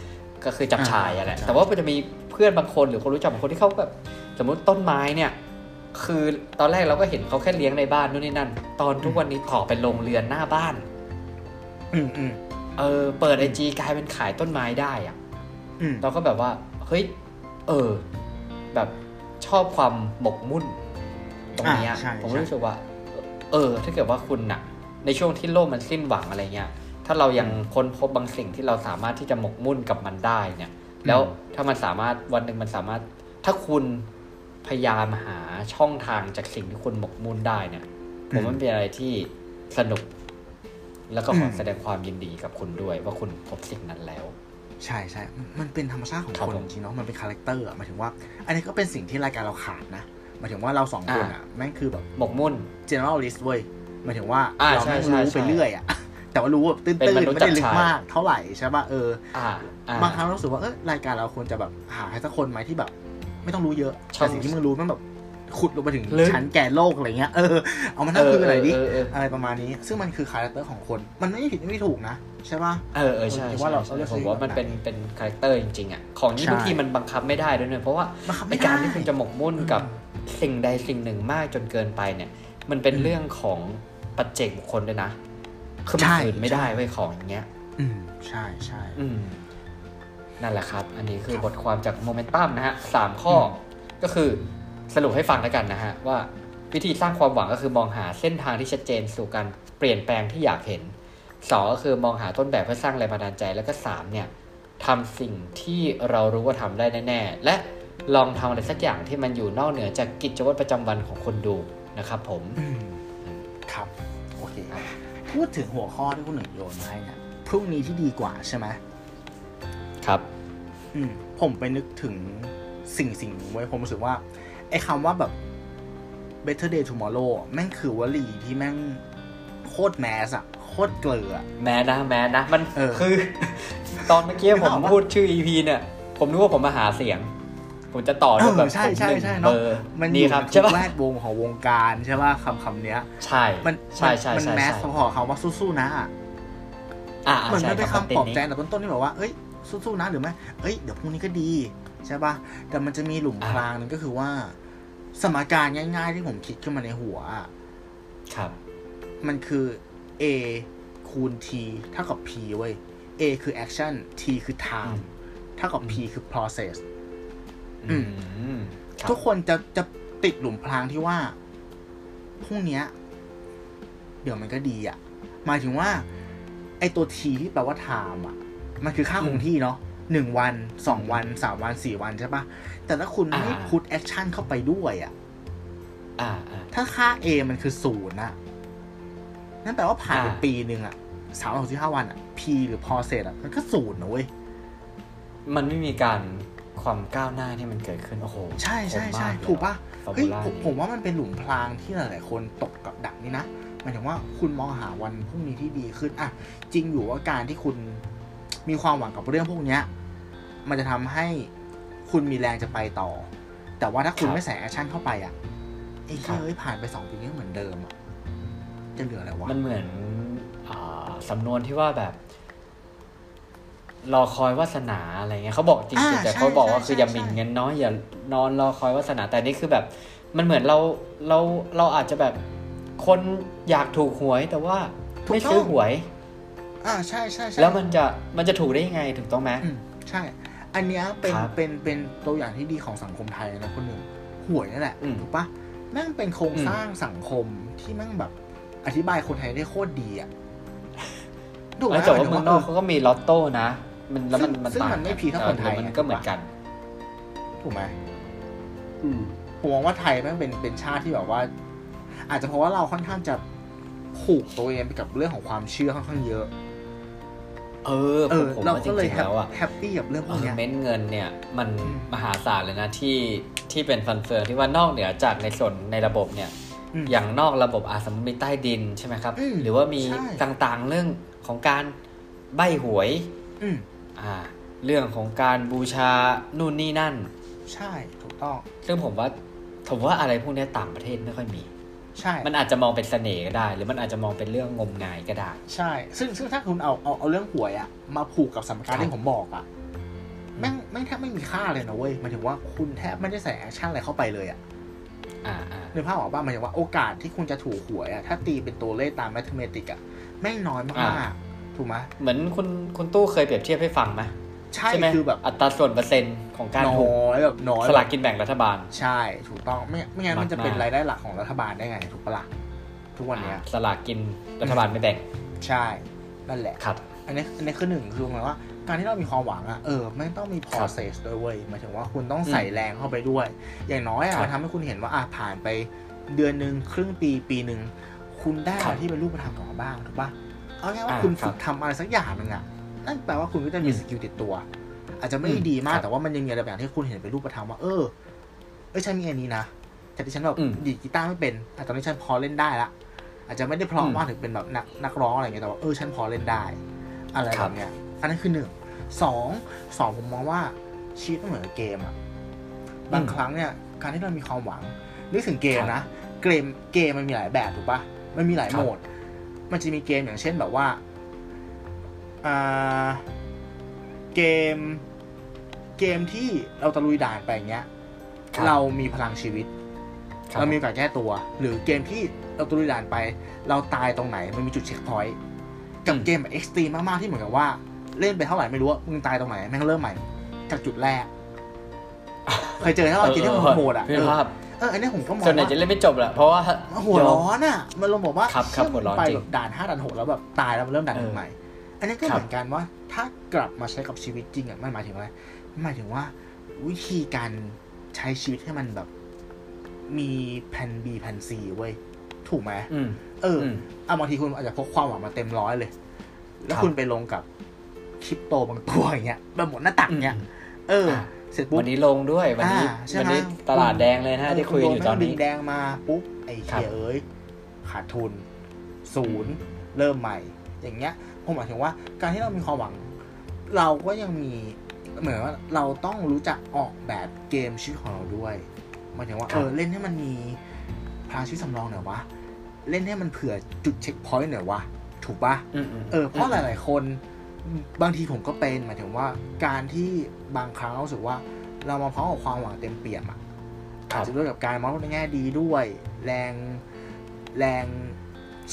ก็คือจับชายอะไรแต่ว่ามันจะมีเพื่อนบางคนหรือคนรู้จักบางคนที่เขาแบบสมมติต้นไม้เนี่ยคือตอนแรกเราก็เห็นเขาแค่เลี้ยงในบ้านนู่นนี่นั่นตอนทุกวันนี้ต่อเป็นโรงเรือนหน้าบ้านเปิด IG กลายเป็นขายต้นไม้ได้อ่ะเราก็แบบว่าเฮ้ยแบบชอบความหมกมุ่นตรงนี้ผมรู้สึกว่าถ้าเกิดว่าคุณน่ะในช่วงที่โลกมันสิ้นหวังอะไรเงี้ยถ้าเรายังค้นพบบางสิ่งที่เราสามารถที่จะหมกมุ่นกับมันได้เนี่ยแล้วถ้ามันสามารถวันนึงมันสามารถถ้าคุณพยายามหาช่องทางจากสิ่งที่คุณหมกมุ่นได้เนี่ยผมมันเป็นอะไรที่สนุกแล้วก็ขอแสดงความยินดีกับคุณด้วยว่าคุณพบสิ่งนั้นแล้วใช่ใช่มันเป็นธรรมชาติของคนจริงเนาะมันเป็นคาแรคเตอร์หมายถึงว่าอันนี้ก็เป็นสิ่งที่รายการเราขาดนะหมายถึงว่าเราสองคนอ่ะแม่งคือแบบหมกมุ่น generalist เว้ยหมายถึงว่าเราไม่รู้ไปเรื่อยอ่ะแต่ว่ารู้แบบตื้นๆไม่ได้ลึกมากเท่าไหร่ใช่ป่ะบางครั้งรู้สึกว่ารายการเราควรจะแบบหาใครสักคนไหมที่แบบไม่ต้องรู้เยอะแต่สิ่งที่มึงรู้มันแบบขุดลงไปถึงชั้นแก่โลกอะไรเงี้ยเอามันนั่นคืออะไรดิอะไรประมาณนี้ซึ่งมันคือคาแรคเตอร์ของคนมันไม่ผิดไม่ถูกนะใช่ป่ะใช่เพราะว่าเราผมว่ามันเป็นคาแรคเตอร์จริงๆอ่ะของนี้บางทีมันบังคับไม่ได้ด้วยเนี่ยเพราะว่าในการที่คุณจะหมกมุ่นกับสิ่งใดสิ่งหนึ่งมากจนเกินไปเนี่ยมันเป็นเรื่องของปัจเจกบุคคลด้วยนะคือมันฝืนไม่ได้ไว้ของอย่างเงี้ยใช่ใช่นั่นแหละครับอันนี้คือบทความจากโมเมนตัมนะฮะ3ข้อก็คือสรุปให้ฟังแล้วกันนะฮะว่าวิธีสร้างความหวังก็คือมองหาเส้นทางที่ชัดเจนสู่การเปลี่ยนแปลงที่อยากเห็น2ก็คือมองหาต้นแบบเพื่อสร้างแรงบันดาลใจแล้วก็3เนี่ยทำสิ่งที่เรารู้ว่าทำได้แน่ๆและลองทำอะไรสักอย่างที่มันอยู่นอกเหนือจากกิจวัตรประจำวันของคนดูนะครับผมครับโอเคพูดถึงหัวข้อที่คุณหนึ่งโยนให้เนี่ยพรุ่งนี้ที่ดีกว่าใช่ไหมครับผมไปนึกถึงสิ่งนึงไว้ผมรู้สึกว่าไอ้คำว่าแบบ better day tomorrow แม่งคือวลีที่แม่งโคตรแมสอะโคตรเกลือแมสนะมันคือตอนเมื่อกี้ผมพูดชื่อ EP เนี่ยผมนึกว่าผมมาหาเสียงผมจะต่อด้วยแบบผมหนึ่งเบอร์มันอยู่ในทุกแวดวงของวงการใช่ป่ะคำเนี้ยใช่มันแมสพอเขาว่าสู้ๆนะมันไม่เป็นคำปลอบใจแต่ต้นๆที่บอกว่าเอ้ยสู้ๆนะหรือไม่เอ้ยเดี๋ยวพรุ่งนี้ก็ดีใช่ป่ะแต่มันจะมีหลุมพรางนึงก็คือว่าสมการง่ายๆที่ผมคิดขึ้นมาในหัวครับมันคือ A คูณ T เท่ากับ P เว้ย A คือ action T คือ time เท่ากับ P คือ process ทุกคนจะติดหลุมพรางที่ว่าพรุ่งนี้เดี๋ยวมันก็ดีอ่ะหมายถึงว่าไอ้ตัว T ที่แปลว่า time อ่ะมันคือค่าคงที่เนาะ1วัน2วัน3วัน4วันใช่ป่ะแต่ถ้าคุณไม่พุทแอคชั่นเข้าไปด้วยอ่ะถ้าค่า A มันคือ0อ่ะนั่นแปลว่าผ่านไปปีนึงอ่ะ365วันอ่ะ P หรือ process อ่ะมันก็0นะเว้ยมันไม่มีการความก้าวหน้าที่มันเกิดขึ้นโอ้โหใช่ๆๆถูกป่ะเฮ้ยผมว่ามันเป็นหลุมพรางที่หลายๆคนตกกับดักนี่นะหมายถึงว่าคุณมองหาวันพรุ่งนี้ที่ดีขึ้นอ่ะจริงอยู่ว่าการที่คุณมีความหวังกับเรื่องพวกนี้มันจะทำให้คุณมีแรงจะไปต่อแต่ว่าถ้าคุณไม่ใส่แอคชั่นเข้าไปอ่ะไอ้เฮ้ยผ่านไป2ปีนี้เหมือนเดิมอ่ะจะเหลืออะไรวะมันเหมือนสำนวนที่ว่าแบบรอคอยวาสนาอะไรเงี้ยเขาบอกจริงๆแต่เขาบอกว่าคืออย่าหมิ่นเงินน้อยอย่านอนรอคอยวาสนาแต่นี่คือแบบมันเหมือนเราอาจจะแบบคนอยากถูกหวยแต่ว่าไม่ซื้อหวยใช่ใช่แล้วมันจะถูกได้ยังไงถูกต้องไหมใช่อันเนี้ยเป็นตัวอย่างที่ดีของสังคมไทยนะคนหนึ่งหวยนั่นแหละถูกปะแม่งเป็นโครงสร้างสังคมที่แม่งแบบอธิบายคนไทยได้โคตรดีอ่ะถูกไหมแต่ว่าเมืองนอกเขาก็มีลอตโต้นะมันแล้วมันซึ่งมันไม่พีทั้งคนไทยมันก็เหมือนกันถูกไหมผมมองว่าไทยแม่งเป็นชาติที่แบบว่าอาจจะเพราะว่าเราค่อนข้างจะผูกตัวเองไปกับเรื่องของความเชื่อค่อนข้างเยอะเราก็เลยแฮปปี้กับเรื่องพวกนี้เม้นเงินเนี่ยมันมหาศาลเลยนะที่เป็นฟันเฟืองที่ว่านอกเหนือจากในส่วนในระบบเนี่ยอย่างนอกระบบอาจจะมีใต้ดินใช่ไหมครับหรือว่ามีต่างๆเรื่องของการ ใบ้หวยเรื่องของการบูชานู่นนี่นั่นใช่ถูกต้องซึ่งผมว่าอะไรพวกนี้ต่างประเทศไม่ค่อยมีใช่มันอาจจะมองเป็นเสน่ห์ก็ได้หรือมันอาจจะมองเป็นเรื่องงมงายก็ได้ใช่ซึ่งถ้าคุณเอาเรื่องหวยอะมาผูกกับสมการที่ผมบอกอะแม่งแทบไม่มีค่าเลยนะเว้ยหมายถึงว่าคุณแทบไม่ได้ใส่แอคชั่นอะไรเข้าไปเลยอะในภาพออกบ้างหมายถึงว่าโอกาสที่คุณจะถูกหวยอะถ้าตีเป็นตัวเลขตามแมทเมติกอะแม่งน้อยมากถูกไหมเหมือนคุณตู้เคยเปรียบเทียบให้ฟังไหมใช่คือแบบอัตราส่วนเปอร์เซ็นต์ของการถูกแบบน้อยสลากกินแบ่งรัฐบาลใช่ถูกต้องไม่งั้นมันจะเป็นรายได้หลักของรัฐบาลได้ไงถูกปะล่ะทุกวันนี้สลากกินรัฐบาลไม่แบ่งใช่นั่นแหละครับอันนี้คือหนึ่งคือหมายว่าการที่เรามีความหวังอะไม่ต้องมี process ด้วยเว้ยหมายถึงว่าคุณต้องใส่แรงเข้าไปด้วยอย่างน้อยอะมันทำให้คุณเห็นว่าผ่านไปเดือนนึงครึ่งปีนึงคุณได้อะไรที่เป็นรูปธรรมออกมาบ้างถูกปะเอาง่ายว่าคุณฝึกทำอะไรสักอย่างนึงอะนั่นแปลว่าคุณก็จะมีสกิลติดตัวอาจจะไม่ดีมากแต่ว่ามันยังมีอะไรแบบที่คุณเห็นเป็นรูปธรรมว่าฉันมีอันนี้นะแต่ที่ฉันแบบดีดกีตาร์ไม่เป็นแต่ตอนนี้ฉันพอเล่นได้ละอาจจะไม่ได้พร้อมมากถึงเป็นแบบนักร้องอะไรเงี้ยแต่ว่าฉันพอเล่นได้อะไรแบบเนี้ยอันนั้นคือ1 2ผมมองว่าชีวิตเหมือนเกมอ่ะบางครั้งเนี่ยการที่เรามีความหวังนึกถึงเกมนะเกมมันมีหลายแบบถูกป่ะมันมีหลายโหมดมันจะมีเกมอย่างเช่นแบบว่าเกมที่เราตะลุยด่านไปอย่างเงี้ยเรามีพลังชีวิตเรามีโอกาสแก้ตัวหรือเกมที่เราตะลุยด่านไปเราตายตรงไหนมันมีจุดเช็คพอยต์กับเกมแบบเอ็กซ์ตรีมมากๆที่เหมือนกับว่าเล่นไปเท่าไหร่ไม่รู้ว่ามึงตายตรงไหนแม่งเริ่มใหม่จากจุดแรกเคยเจอเท่าไหร่เกมที่มันโหดอ่ะอันนี้ผมก็มองส่วนไหนจะเล่นไม่จบแหละเพราะว่าหัวร้อนอ่ะมันลงบอกว่าไปแบบด่าน5ด่าน6แล้วแบบตายแล้วเริ่มด่านใหม่อันนี้ก็เหมือนกันว่าถ้ากลับมาใช้กับชีวิตจริงอ่ะมันหมายถึงอะไรหมายถึงว่าวิธีการใช้ชีวิตให้มันแบบมีแผน B แผน C เว้ยถูกไหมบางทีคุณอาจจะพกความหวังมาเต็มร้อยเลยแล้วคุณไปลงกับคริปโตบางตัวอย่างเงี้ยแบบหมดหน้าตักเงี้ยเสร็จปุ๊บวันนี้ลงด้วยวันนี้ตลาดแดงเลยนะที่คุยอยู่ตอนนี้แดงมาปุ๊บไอ้เหี้ยเอ้ยขาดทุน0เริ่มใหม่อย่างเงี้ยผมหมายถึงว่าการที่เรามีความหวังเราก็ยังมีเหมือนว่าเราต้องรู้จักออกแบบเกมชีวิตของเราด้วยหมายถึงว่าเล่นให้มันมีพลังชีวิตสำรองหน่อยวะเล่นให้มันเผื่อจุดเช็คพอยต์หน่อยวะถูกปะเพราะหลายๆคนบางทีผมก็เป็นหมายถึงว่าการที่บางครั้งเรารู้สึกว่าเรามาพร้อมกับความหวังเต็มเปี่ยมอาจจะด้วยกับการมองในแง่ดีด้วยแรง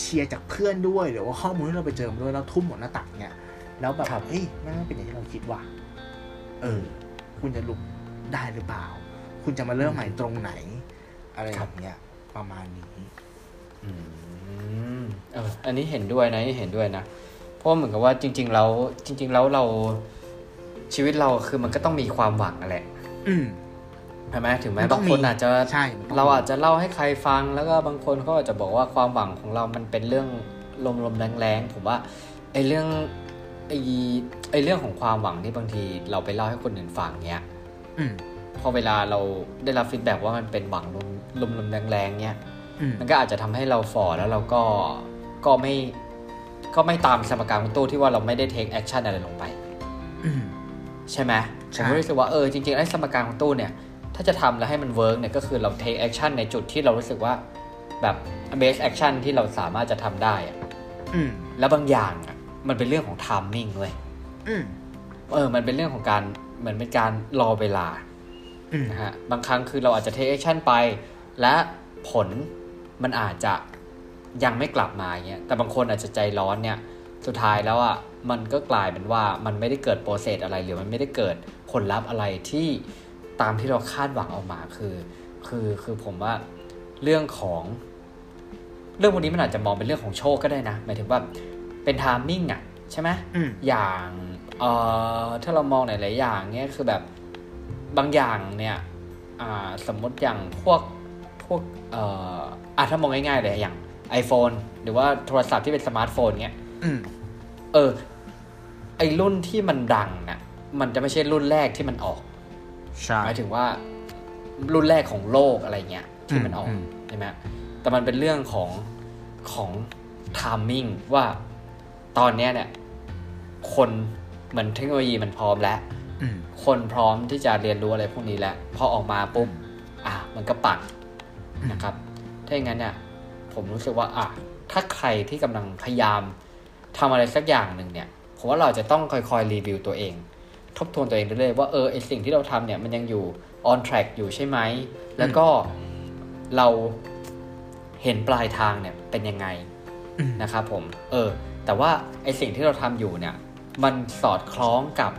เชียร์จากเพื่อนด้วยหรือว่าข้อมูลที่เราไปเจอมาด้วยแล้วทุ่มหมดหน้าตักเนี่ยแล้วแบบเฮ้ยแม่งเป็นอย่างที่เราคิดว่ะคุณจะลุกได้หรือเปล่าคุณจะมาเริ่มใหม่ตรงไหนอะไรแบบเนี้ยประมาณนี้อันนี้เห็นด้วยนะเห็นด้วยนะเพราะเหมือนกับว่าจริงๆแล้วเราชีวิตเราคือมันก็ต้องมีความหวังแหละใช่ไหมถึงแม้บางคนอาจจะเราอาจจะเล่าให้ใครฟังแล้วก็บางคนเขาอาจจะบอกว่าความหวังของเรามันเป็นเรื่องลมๆแรงๆผมว่าไอ้เรื่องของความหวังที่บางทีเราไปเล่าให้คนอื่นฟังเนี้ยพอเวลาเราได้รับฟีดแบ็กว่ามันเป็นหวังลมๆแรงๆเนี้ยมันก็อาจจะทำให้เราฝ่อแล้วเราก็ไม่ตามสมการของตู้ที่ว่าเราไม่ได้เทคแอคชั่นอะไรลงไปใช่ไหมผมรู้สึกว่าจริงๆไอ้สมการของตู้เนี่ยถ้าจะทำแล้วให้มันเวิร์กเนี่ยก็คือเราเทคแอคชั่นในจุดที่เรารู้สึกว่าแบบเบสแอคชั่นที่เราสามารถจะทำได้แล้วบางอย่างมันเป็นเรื่องของไทมิ่งเว้ยมันเป็นเรื่องของการเหมือนเป็นการรอเวลานะฮะบางครั้งคือเราอาจจะเทคแอคชั่นไปและผลมันอาจจะยังไม่กลับมาอย่างเงี้ยแต่บางคนอาจจะใจร้อนเนี่ยสุดท้ายแล้วอ่ะมันก็กลายเป็นว่ามันไม่ได้เกิดโปรเซสอะไรหรือมันไม่ได้เกิดผลลัพธ์อะไรที่ตามที่เราคาดหวังออกมาคือผมว่าเรื่องพวกนี้มันอาจจะมองเป็นเรื่องของโชคก็ได้นะหมายถึงว่าเป็นไทมิ่งอ่ะใช่ไหมอย่างถ้าเรามองหลายๆอย่างเงี้ยคือแบบบางอย่างเนี่ยสมมติอย่างพวกถ้ามองง่ายๆเลยอย่าง iPhone หรือว่าโทรศัพท์ที่เป็นสมาร์ทโฟนเงี้ยไอรุ่นที่มันดังน่ะมันจะไม่ใช่รุ่นแรกที่มันออกหมายถึงว่ารุ่นแรกของโลกอะไรเงี้ยที่มันออกใช่ไหมแต่มันเป็นเรื่องของไทมิ่งว่าตอนเนี้ยเนี่ย คนเหมือนเทคโนโลยีมันพร้อมแล้วคนพร้อมที่จะเรียนรู้อะไรพวกนี้แล้วพอออกมาปุ๊บมันก็ปักนะครับถ้าอย่างนั้นเนี่ยผมรู้สึกว่าถ้าใครที่กำลังพยายามทำอะไรสักอย่างหนึ่งเนี่ยผมว่าเราจะต้องค่อยๆรีวิวตัวเองทบทวนตัวเองเรื่อยๆว่าไอสิ่งที่เราทำเนี่ยมันยังอยู่ on track อยู่ใช่ไหมแล้วก็เราเห็นปลายทางเนี่ยเป็นยังไงนะครับผมแต่ว่าไอสิ่งที่เราทำอยู่เนี่ยมันสอดคล้องกับ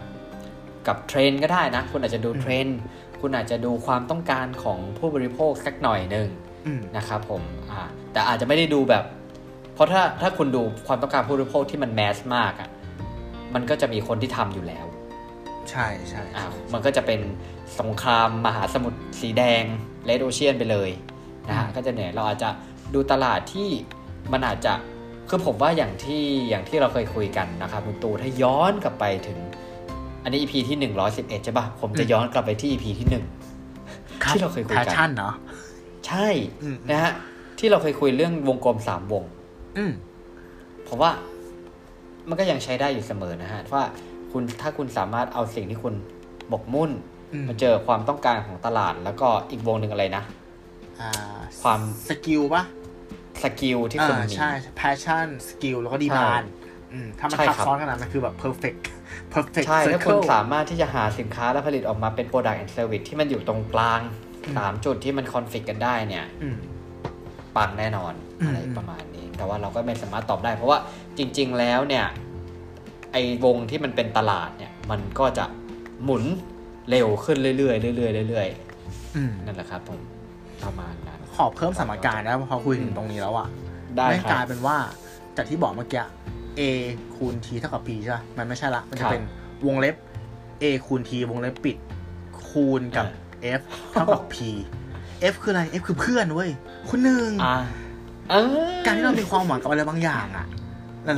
เทรนด์ก็ได้นะคุณอาจจะดูเทรนด์คุณอาจจะดูความต้องการของผู้บริโภคสักหน่อยนึงนะครับผมแต่อาจจะไม่ได้ดูแบบเพราะถ้าคุณดูความต้องการผู้บริโภคที่มันแมสมากอ่ะมันก็จะมีคนที่ทำอยู่แล้วใช่ใช่มันก็จะเป็นสงครามมหาสมุทรสีแดง Red Ocean ไปเลยนะฮะก็จะเนี่ยเราอาจจะดูตลาดที่มันอาจจะคือผมว่าอย่างที่เราเคยคุยกันนะครับคุณตูถ้าย้อนกลับไปถึงอันนี้ EP ที่111ใช่ป่ะผมจะย้อนกลับไปที่ EP ที่1ที่เราเคยคุยกัน passion เนาะใช่นะฮะที่เราเคยคุยเรื่องวงกลม3วงผมว่ามันก็ยังใช้ได้อยู่เสมอนะฮะว่าคุณถ้าคุณสามารถเอาสิ่งที่คุณบกมุ่นมาเจอความต้องการของตลาดแล้วก็อีกวงหนึ่งอะไรนะความสกิลป่ะสกิลที่คุณมีใช่ passion สกิลแล้วก็ดีมานด์ถ้ามันทับซ้อนกันมันคือแบบ perfect ใช่แล้วคุณสามารถที่จะหาสินค้าและผลิตออกมาเป็น product and service ที่มันอยู่ตรงกลาง3จุดที่มัน conflict กันได้เนี่ยปังแน่นอนอะไรประมาณนี้แต่ว่าเราก็ไม่สามารถตอบได้เพราะว่าจริงๆแล้วเนี่ยไอ้วงที่มันเป็นตลาดเนี่ยมันก็จะหมุนเร็วขึ้นเรื่อยๆเรื่อยๆเรื่อยๆนั่นแหละครับผมประมาณนั้นขอเพิ่มสมการนะพอคุยถึงตรงนี้แล้วอ่ะได้กลายเป็นว่าจากที่บอกเมื่อกี้ A คูณ T เท่ากับ P ใช่ป่ะมันไม่ใช่ละมันจะเป็นวงเล็บ A คูณ T วงเล็บปิดคูณกับ F เท่ากับ P F คืออะไร F คือเพื่อนเว้ยคนหนึ่งการที่เรามีความหวังกับอะไรบางอย่างอ่ะ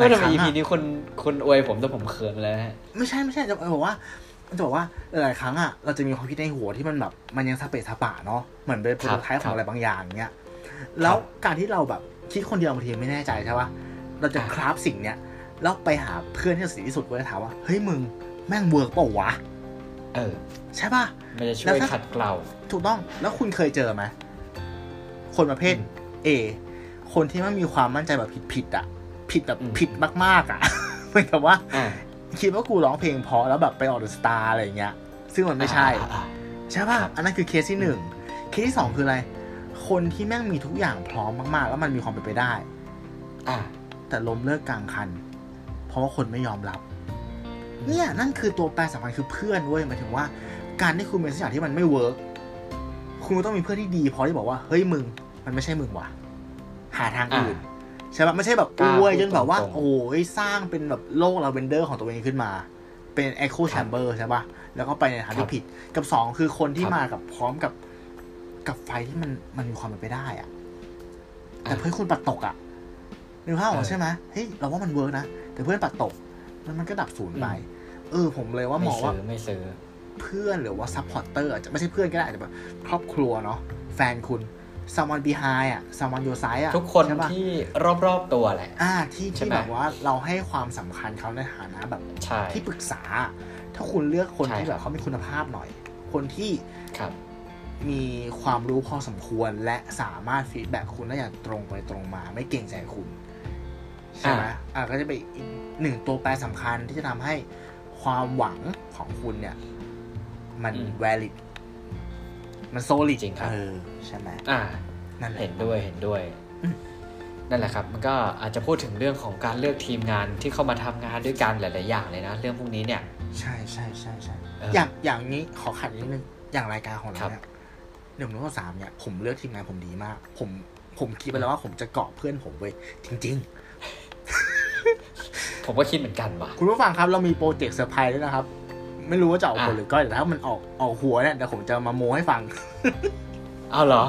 ก็ทำไม EP นี้คนอวยผมแต่ผมเขินเลยฮะไม่ใช่จะบอกว่าหลายครั้งอ่ะเราจะมีความคิดในหัวที่มันแบบมันยังสเปซสปะเนาะเหมือนเป็นโปรโตไทป์ของอะไรบางอย่างเงี้ยแล้วการที่เราแบบคิดคนเดียวบางทีไม่แน่ใจใช่ป่ะเราจะคราฟสิ่งเนี้ยแล้วไปหาเพื่อนที่สนิทที่สุดเว้ยถามว่าเฮ้ยมึงแม่งเวิร์กเปล่าวะใช่ป่ะมันจะช่วยขัดเกลาถูกต้องแล้วคุณเคยเจอมั้ยคนประเภท A คนที่ไม่มีความมั่นใจแบบผิดอ่ะผิดแบบผิดมากๆอ่ะเหมือนกับว่าคิดว่ากูร้องเพลงเพราะแล้วแบบไปออเดอร์สตาร์อะไรอย่างเงี้ยซึ่งมันไม่ใช่ใช่ป่ะอันนั้นคือเคสที่1เคสที่2คืออะไรคนที่แม่งมีทุกอย่างพร้อมมากๆแล้วมันมีความเป็นไปได้แต่ล้มเลิกกลางคันเพราะว่าคนไม่ยอมรับเนี่ยนั่นคือตัวแปรสำคัญคือเพื่อนเว้ยหมายถึงว่าการที่คุณเป็นสัญญาที่มันไม่เวิร์คคุณต้องมีเพื่อนที่ดีพอที่บอกว่าเฮ้ยมึงมันไม่ใช่มึงว่ะหาทางอื่นใช่ป่ะไม่ใช่แบบอวยจนแบบว่าโอ้ยสร้างเป็นแบบโลกลาเวนเดอร์ของตัวเองขึ้นมาเป็น echo chamber ใช่ป่ะแล้วก็ไปในทางที่ผิดกับ2คือคนที่มากับพร้อมกับไฟที่มันมีความเป็นไปได้อ่ะแต่เพื่อนคุณปัดตกอ่ะนึกภาพออกใช่มั้ยเฮ้ยเราว่ามันเวิร์คนะแต่เพื่อนปัดตกแล้วมันก็ดับศูนย์ไปผมเลยว่าหมอว่าไม่ซื้อเพื่อนหรือว่าซัพพอร์ตเตอร์อาจจะไม่ใช่เพื่อนก็ได้อาจจะแบบครอบครัวเนาะแฟนคุณsomeone behind อ่ะ someone your side อ่ะทุกคนที่รอบๆตัวแหละที่แบบว่าเราให้ความสำคัญเขาในฐานะแบบที่ปรึกษาถ้าคุณเลือกคนที่แบบเขามีคุณภาพหน่อยคนที่มีความรู้พอสมควรและสามารถฟีดแบ็กคุณได้อย่างตรงไปตรงมาไม่เกรงใจคุณใช่ไหมก็จะเป็นอีกหนึ่งตัวแปรสำคัญที่จะทำให้ความหวังของคุณเนี่ยมัน validมันโซลิดจริงครับใช่ไหมนั่นเห็นด้วยนั่นแหละครับมันก็อาจจะพูดถึงเรื่องของการเลือกทีมงานที่เข้ามาทำงานด้วยกันหลายๆอย่างเลยนะเรื่องพวกนี้เนี่ยใช่ๆอย่างนี้ขอขัดนิดนึงอย่างรายการของเราเนี่ย103เนี่ยผมเลือกทีมงานผมดีมากผมคิดไปแล้วว่าผมจะเกาะเพื่อนผมเว้ยจริงๆผมก็คิดเหมือนกันว่ะคุณผู้ฟังครับเรามีโปรเจกต์เซอร์ไพรส์ด้วยนะครับไม่รู้ว่าจะออกผลหรือก้อยแต่ถ้ามันออกหัวเนี่ยเดี๋ยวผมจะมาโม้ให้ฟังเอาเหรอ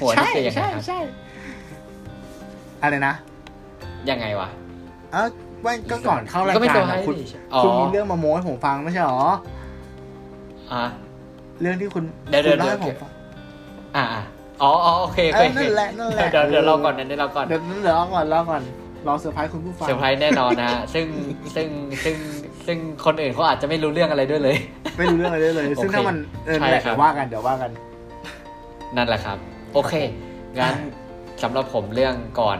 หัวนี่คือยังไงครับอะไรนะยังไงวะวันก็ก่อนเข้ารายการคุณมีเรื่องมาโม้ให้ผมฟังไม่ใช่หรอเรื่องที่คุณเดี๋ยวเล่าให้ผมฟังโอเคนั่นแหละเดี๋ยวเราก่อนเดี๋ยวเราก่อนรอเซอร์ไพรส์คุณผู้ฟังเซอร์ไพรส์แน่นอนนะซึ่ง ซึ่งคนอื่นเขาอาจจะไม่รู้เรื่องอะไรด้วยเลยไม่รู้เรื่องอะไรด้วยเลยซึ่งถ้ามันเดี๋ยวว่ากันนั่นแหละครับโอเคงั้นสำหรับผมเรื่องก่อน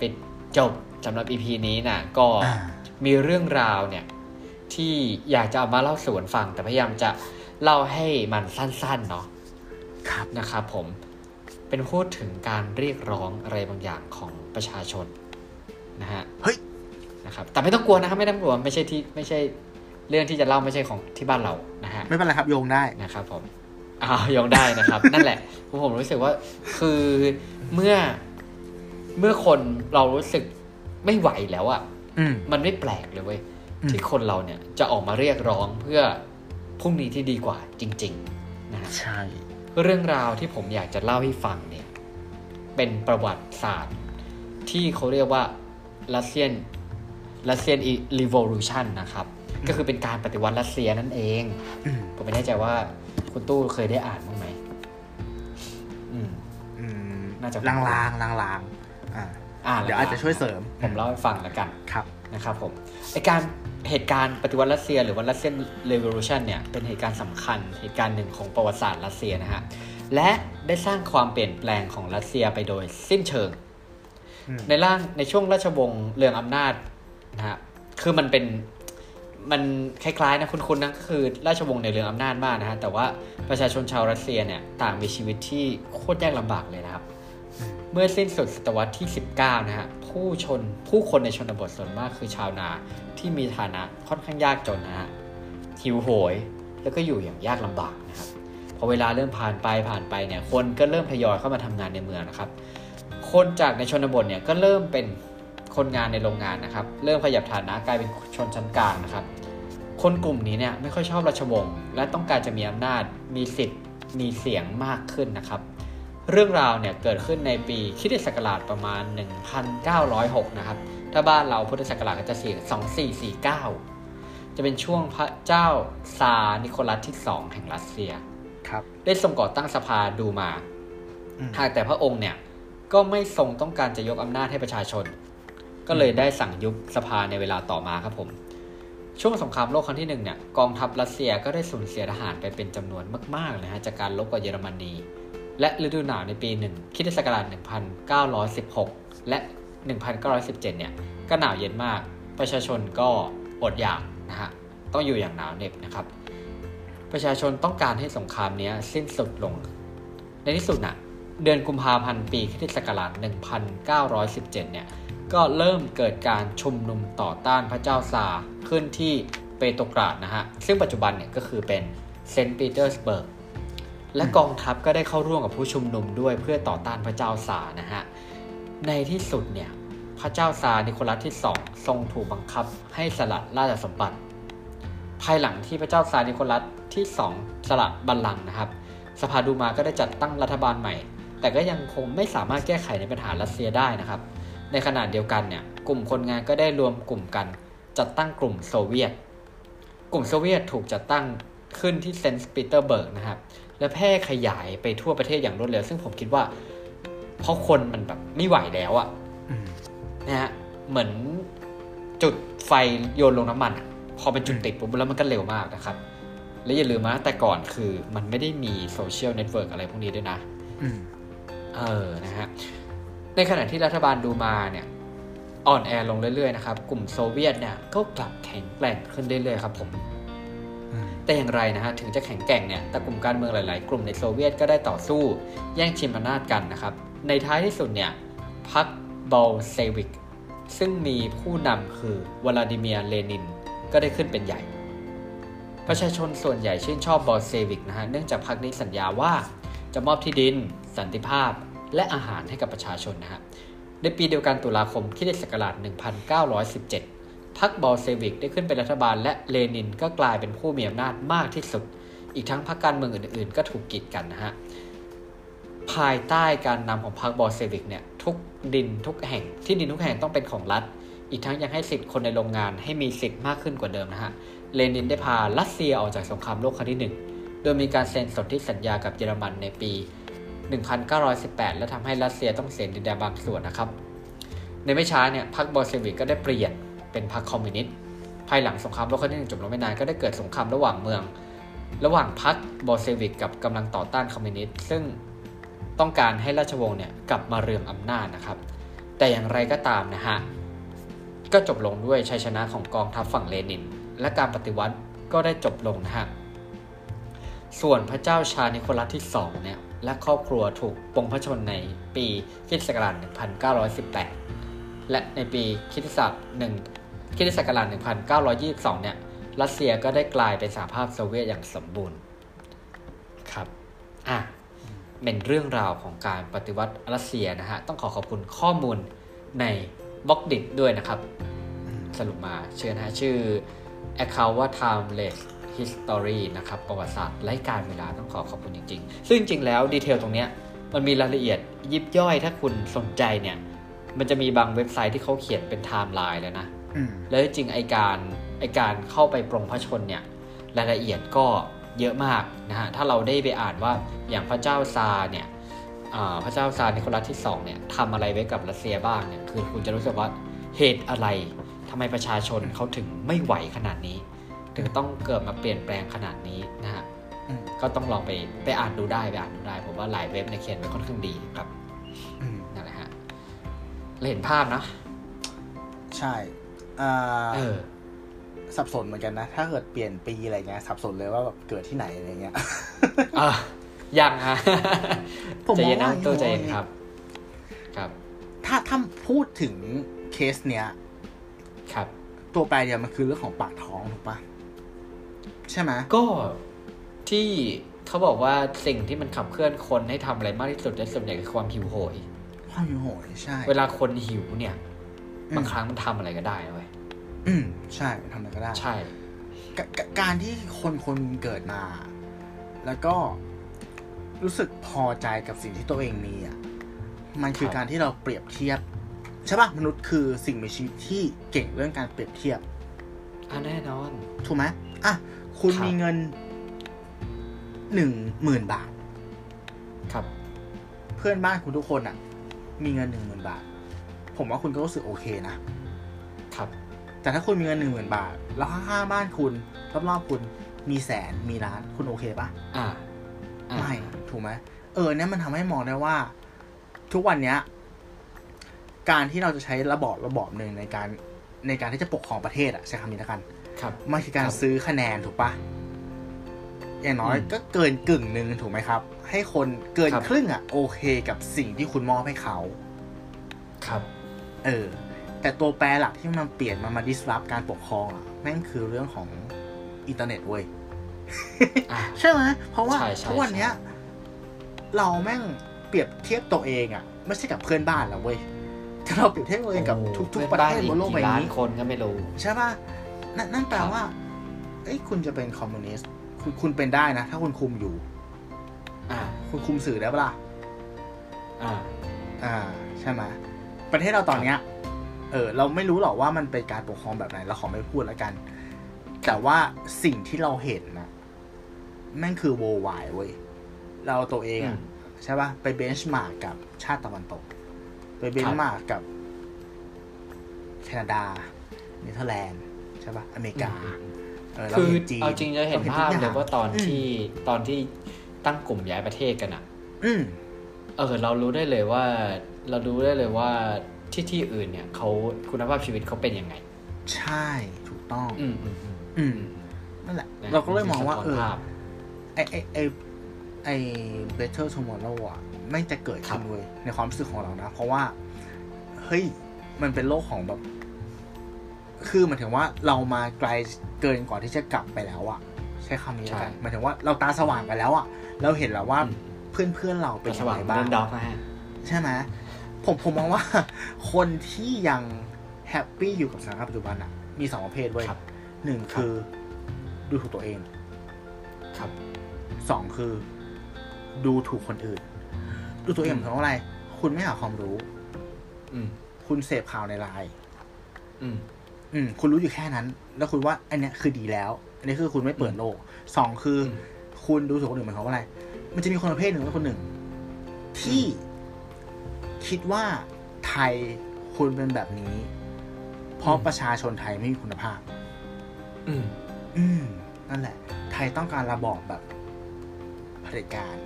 ปิดจบสำหรับ EP นี้น่ะก็มีเรื่องราวเนี่ยที่อยากจะเอามาเล่าสู่กันฟังแต่พยายามจะเล่าให้มันสั้นๆเนาะครับนะครับผมเป็นพูดถึงการเรียกร้องอะไรบางอย่างของประชาชนนะฮะเฮ้ยนะครับแต่ไม่ต้องกลัวนะครับไม่ต้องกลัวไม่ใช่เรื่องที่จะเล่าไม่ใช่ของที่บ้านเรานะฮะไม่เป็นไรครับโยงได้นะครับผมโยงได้นะครับ นั่นแหละผมรู้สึกว่าคือเมื่อคนเรารู้สึกไม่ไหวแล้วอ่ะมันไม่แปลกเลยเว้ยที่คนเราเนี่ยจะออกมาเรียกร้องเพื่อพรุ่งนี้ที่ดีกว่าจริงๆนะใช่เรื่องราวที่ผมอยากจะเล่าให้ฟังเนี่ยเป็นประวัติศาสตร์ที่เขาเรียกว่ารัสเซียนRevolution นะครับก็คือเป็นการปฏิวัติรัสเซียนั่นเองผมไม่แน่ใจว่าคุณตู้เคยได้อ่านบ้างไหมน่าจะลางเดี๋ยวอาจจะช่วยเสริมผมเล่าให้ฟังแล้วกันนะครับผมไอการเหตุการณ์ปฏิวัติรัสเซียหรือว่า Russian Revolution เนี่ยเป็นเหตุการณ์สำคัญเหตุการณ์หนึ่งของประวัติศาสตร์รัสเซียนะฮะและได้สร้างความเปลี่ยนแปลงของรัสเซียไปโดยสิ้นเชิงในช่วงราชวงศ์เรืองอำนาจนะฮะคือมันคล้ายๆนะคุณนะก็คือราชวงศ์ในเรืองอำนาจมากนะฮะแต่ว่าประชาชนชาวรัสเซียเนี่ยต่างมีชีวิตที่โคตรยากลำบากเลยนะครับเมื่อสิ้นสุดศตวรรษที่19นะฮะผู้คนในชนบทส่วนมากคือชาวนาที่มีฐานะค่อนข้างยากจนนะฮะหิวโหยแล้วก็อยู่อย่างยากลำบากนะครับพอเวลาเริ่มผ่านไปเนี่ยคนก็เริ่มทยอยเข้ามาทำงานในเมืองนะครับคนจากในชนบทเนี่ยก็เริ่มเป็นคนงานในโรงงานนะครับเริ่มขยับฐานะกลายเป็นชนชั้นกลางนะครับคนกลุ่มนี้เนี่ยไม่ค่อยชอบราชวงศ์และต้องการจะมีอำนาจมีสิทธิ์มีเสียงมากขึ้นนะครับเรื่องราวเนี่ยเกิดขึ้นในปีคริสตศักราชประมาณ 1,906 นะครับถ้าบ้านเราพุทธศักราชก็จะ2449จะเป็นช่วงพระเจ้าซาร์นิโคลัสที่2แห่งรัสเซียครับได้ทรงก่อตั้งสภาดูมาหากแต่พระองค์เนี่ยก็ไม่ทรงต้องการจะยกอำนาจให้ประชาชนก็เลยได้สั่งยุบสภาในเวลาต่อมาครับผมช่วงสงครามโลกครั้งที่1เนี่ยกองทัพรัสเซียก็ได้สูญเสียทหารไปเป็นจำนวนมากๆนะฮะจากการรบกับเยอรมนีและฤดูหนาวในปีคริสตศักราช1916และ1917เนี่ยก็หนาวเย็นมากประชาชนก็อดอยากนะฮะต้องอยู่อย่างหนาวเหน็บนะครับประชาชนต้องการให้สงครามนี้สิ้นสุดลงในที่สุดน่ะเดือนกุมภาพันธ์ปีคริสตศักราช1917เนี่ยก็เริ่มเกิดการชุมนุมต่อต้านพระเจ้าซาร์ขึ้นที่เปโตรกราดนะฮะซึ่งปัจจุบันเนี่ยก็คือเป็นเซนต์ปีเตอร์สเบิร์กและกองทัพก็ได้เข้าร่วมกับผู้ชุมนุมด้วยเพื่อต่อต้านพระเจ้าซาร์นะฮะในที่สุดเนี่ยพระเจ้าซาร์นิโคลัสที่2ทรงถูกบังคับให้สละราชสมบัติภายหลังที่พระเจ้าซาร์นิโคลัสที่2สละบัลลังก์นะครับสภาดูมาก็ได้จัดตั้งรัฐบาลใหม่แต่ก็ยังคงไม่สามารถแก้ไขในปัญหารัสเซียได้นะครับในขณะเดียวกันเนี่ยกลุ่มคนงานก็ได้รวมกลุ่มกันจัดตั้งกลุ่มโซเวียตถูกจัดตั้งขึ้นที่เซนต์ปีเตอร์สเบิร์กนะครับและแพร่ขยายไปทั่วประเทศอย่างรวดเร็วซึ่งผมคิดว่าเพราะคนมันแบบไม่ไหวแล้วอ่ะนะฮะเหมือนจุดไฟโยนลงน้ำมันพอเป็นจุดติดปุ๊บแล้วมันก็เร็วมากนะครับและอย่าลืมนะแต่ก่อนคือมันไม่ได้มีโซเชียลเน็ตเวิร์กอะไรพวกนี้ด้วยนะนะฮะในขณะที่รัฐบาลดูมาเนี่ยอ่อนแอลงเรื่อยๆนะครับกลุ่มโซเวียตเนี่ยก็กลับแข็งแกร่งขึ้นเรื่อยๆครับผมแต่อย่างไรนะฮะถึงจะแข็งแกร่งเนี่ยแต่กลุ่มการเมืองหลายๆกลุ่มในโซเวียตก็ได้ต่อสู้แย่งชิงอำนาจกันนะครับในท้ายที่สุดเนี่ยพรรคบอลเชวิกซึ่งมีผู้นำคือวลาดิเมียร์เลนินก็ได้ขึ้นเป็นใหญ่ประชาชนส่วนใหญ่ชื่นชอบบอลเชวิกนะฮะเนื่องจากพรรคนี้สัญญาว่าจะมอบที่ดินสันติภาพและอาหารให้กับประชาชนนะฮะในปีเดียวกันตุลาคมคริสตศักราช1917พรรคบอลเชวิกได้ขึ้นเป็นรัฐบาลและเลนินก็กลายเป็นผู้มีอำนาจมากที่สุดอีกทั้งพรรคการเมืองอื่นๆก็ถูกกีดกันนะฮะภายใต้การนำของพรรคบอลเชวิกเนี่ยที่ดินทุกแห่งต้องเป็นของรัฐอีกทั้งยังให้สิทธิ์คนในโรงงานให้มีสิทธิ์มากขึ้นกว่าเดิมนะฮะเลนินได้พารัสเซียออกจากสงครามโลกครั้งที่1โดยมีการเซ็นสนธิสัญญากับเยอรมันในปี1918และทำให้รัสเซียต้องเสียดินแดนบางส่วนนะครับในไม่ช้าเนี่ยพรรคบอลเชวิกก็ได้เปลี่ยนเป็นพรรคคอมมิวนิสต์ ภายหลังสงครามโลกครั้งที่ 1จบลงไม่นานก็ได้เกิดสงครามระหว่างเมืองระหว่างพรรคบอลเชวิกกับกำลังต่อต้านคอมมิวนิสต์ซึ่งต้องการให้ราชวงศ์เนี่ยกลับมาเรื่มอำนาจนะครับแต่อย่างไรก็ตามนะฮะก็จบลงด้วยชัยชนะของกองทัพฝั่งเลนินและการปฏิวัติก็ได้จบลงนะฮะส่วนพระเจ้าชานิโคลัสที่2เนี่ยและครอบครัวถูกปรงพระชนม์ในปีคริสตศักราช1918และในปีคริสตศักราช1922เนี่ยรัสเซียก็ได้กลายเป็นสหภาพโซเวียตอย่างสมบูรณ์ครับเป็นเรื่องราวของการปฏิวัติรัสเซียนะฮะต้องขอบคุณข้อมูลในบล็อกดิทด้วยนะครับสรุปมาเชิญนะชื่อ account ว่า timeless history นะครับประวัติศาสตร์ไร้การเวลาต้องขอบคุณจริงๆซึ่งจริงแล้วดีเทลตรงเนี้ยมันมีรายละเอียดยิบย่อยถ้าคุณสนใจเนี่ยมันจะมีบางเว็บไซต์ที่เขาเขียนเป็นไทม์ไลน์เลยนะแล้วจริงไอการเข้าไปปรงพระชนเนี่ยรายละเอียดก็เยอะมากนะฮะถ้าเราได้ไปอ่านว่าอย่างพระเจ้าซาร์เนี่ยพระเจ้าซาร์นิโคลัสที่2เนี่ยทำอะไรไว้กับรัสเซียบ้างเนี่ยคือคุณจะรู้สึกว่าเหตุอะไรทำไมประชาชนเขาถึงไม่ไหวขนาดนี้ถึงต้องเกิดมาเปลี่ยนแปลงขนาดนี้นะฮะก็ต้องลองไปอ่านดูได้ผมว่าหลายเว็บเนี่ยเขียนไว้ค่อนข้างดีครับนั่นแหละฮะเห็นภาพนะใช่สับสนเหมือนกันนะถ้าเกิดเปลี่ยนปีอะไรเงี้ยสับสนเลยว่าแบบเกิดที่ไหนอะไรเงี้ยยังฮะใจเย็นนะตัวใจเย็นครับถ้าพูดถึงเคสเนี้ยครับตัวแปรเดียวมันคือเรื่องของปากท้องถูกป่ะใช่ไหมก็ที่เขาบอกว่าสิ่งที่มันขับเคลื่อนคนให้ทำอะไรมากที่สุดและส่วนใหญ่คือความหิวโหยใช่เวลาคนหิวเนี่ยบางครั้งมันทำอะไรก็ได้เว้ยใช่ทำอะไรก็ได้ใช่การที่คนเกิดมาแล้วก็รู้สึกพอใจกับสิ่งที่ตัวเองมีอ่ะมันคือการที่เราเปรียบเทียบใช่ป่ะมนุษย์คือสิ่งมีชีวิตที่เก่งเรื่องการเปรียบเทียบแน่นอนถูกไหมคุณมีเงิน 10,000 บาทครับเพื่อนบ้านคุณทุกคนอ่ะมีเงิน 10,000 บาทผมว่าคุณก็รู้สึกโอเคนะครับแต่ถ้าคุณมีเงิน 10,000 บาทแล้วข้างๆบ้านคุณรอบๆคุณมีแสนมีล้านคุณโอเคป่ะไม่ถูกไหมเนี่ยมันทำให้มองได้ว่าทุกวันเนี้ยการที่เราจะใช้ระบอบหนึ่งในการที่จะปกครองประเทศใช้คำนี้แล้วกันมันคือการซื้อคะแนนถูกป่ะอย่างน้อยก็เกินกึ่งนึงถูกไหมครับให้คนเกินครึ่งโอเคกับสิ่งที่คุณมอบให้เขาครับแต่ตัวแปรหลักที่มันเปลี่ยนมา disrupt การปกครองแม่งคือเรื่องของอินเทอร์เน็ตเว้ยใช่ไหมเพราะว่าทุกวันเนี้ยเราแม่งเปรียบเทียบตัวเองไม่ใช่กับเพื่อนบ้านแล้วเว้ยถ้าเราเปรียบเทียบตัวเองกับทุกประเทศบนโลกใบนี้คนก็ไม่รู้ใช่ป่ะนั่นแปลว่าคุณจะเป็นคอมมิวนิสต์คุณเป็นได้นะถ้าคุณคุมอยู่คุณคุมสื่อได้ป่ะล่ะใช่ไหมประเทศเราตอนเนี้ยเราไม่รู้หรอกว่ามันเป็นการปกครองแบบไหนเราขอไม่พูดแล้วกันแต่ว่าสิ่งที่เราเห็นนะแม่งคือ worldwide เว้ยเราตัวเองใช่ป่ะไปเบนช์มาร์กกับชาติตะวันตกไปเบนช์มาร์กกับแคนาดาเนเธอร์แลนด์ใช่ป่ะอเมริกาคือเอาจริงจะเห็นภาพเลยว่าตอนที่ตั้งกลุ่มย้ายประเทศกันเรารู้ได้เลยว่าที่อื่นเนี่ยเขาคุณภาพชีวิตเขาเป็นยังไงใช่ถูกต้องนั่นแหละเราก็เลยมองว่าไอ้ Better Tomorrow ไม่จะเกิดขึ้นเลยในความรู้สึกของเรานะเพราะว่าเฮ้ยมันเป็นโลกของแบบคือหมายถึงว่าเรามาไกลเกินกว่าที่จะกลับไปแล้วใช้คำนี้กันหมายถึงว่าเราตาสว่างกันแล้วเราเห็นแล้วว่าเพื่อนๆเราเป็นยังไงบ้างใช่ไหมผมมองว่าคนที่ยังแฮปปี้อยู่กับสถานการณ์ปัจจุบันมี2ประเภทเว้ย1คือดูถูกตัวเองครับ2คือดูถูกคนอื่นดูถูกตัวเองเพราะอะไรคุณไม่หาความรู้คุณเสพข่าวในไลน์คุณรู้อยู่แค่นั้นแล้วคุณว่าอันเนี้ยคือดีแล้วอันนี้คือคุณไม่เปิดโลก2คือคุณดูถูกคนอื่นเพราะอะไรมันจะมีคนประเภทคนหนึ่งที่คิดว่าไทยคุณเป็นแบบนี้เพราะประชาชนไทยไม่มีคุณภาพ นั่นแหละไทยต้องการระบอบแบบเผด็จการ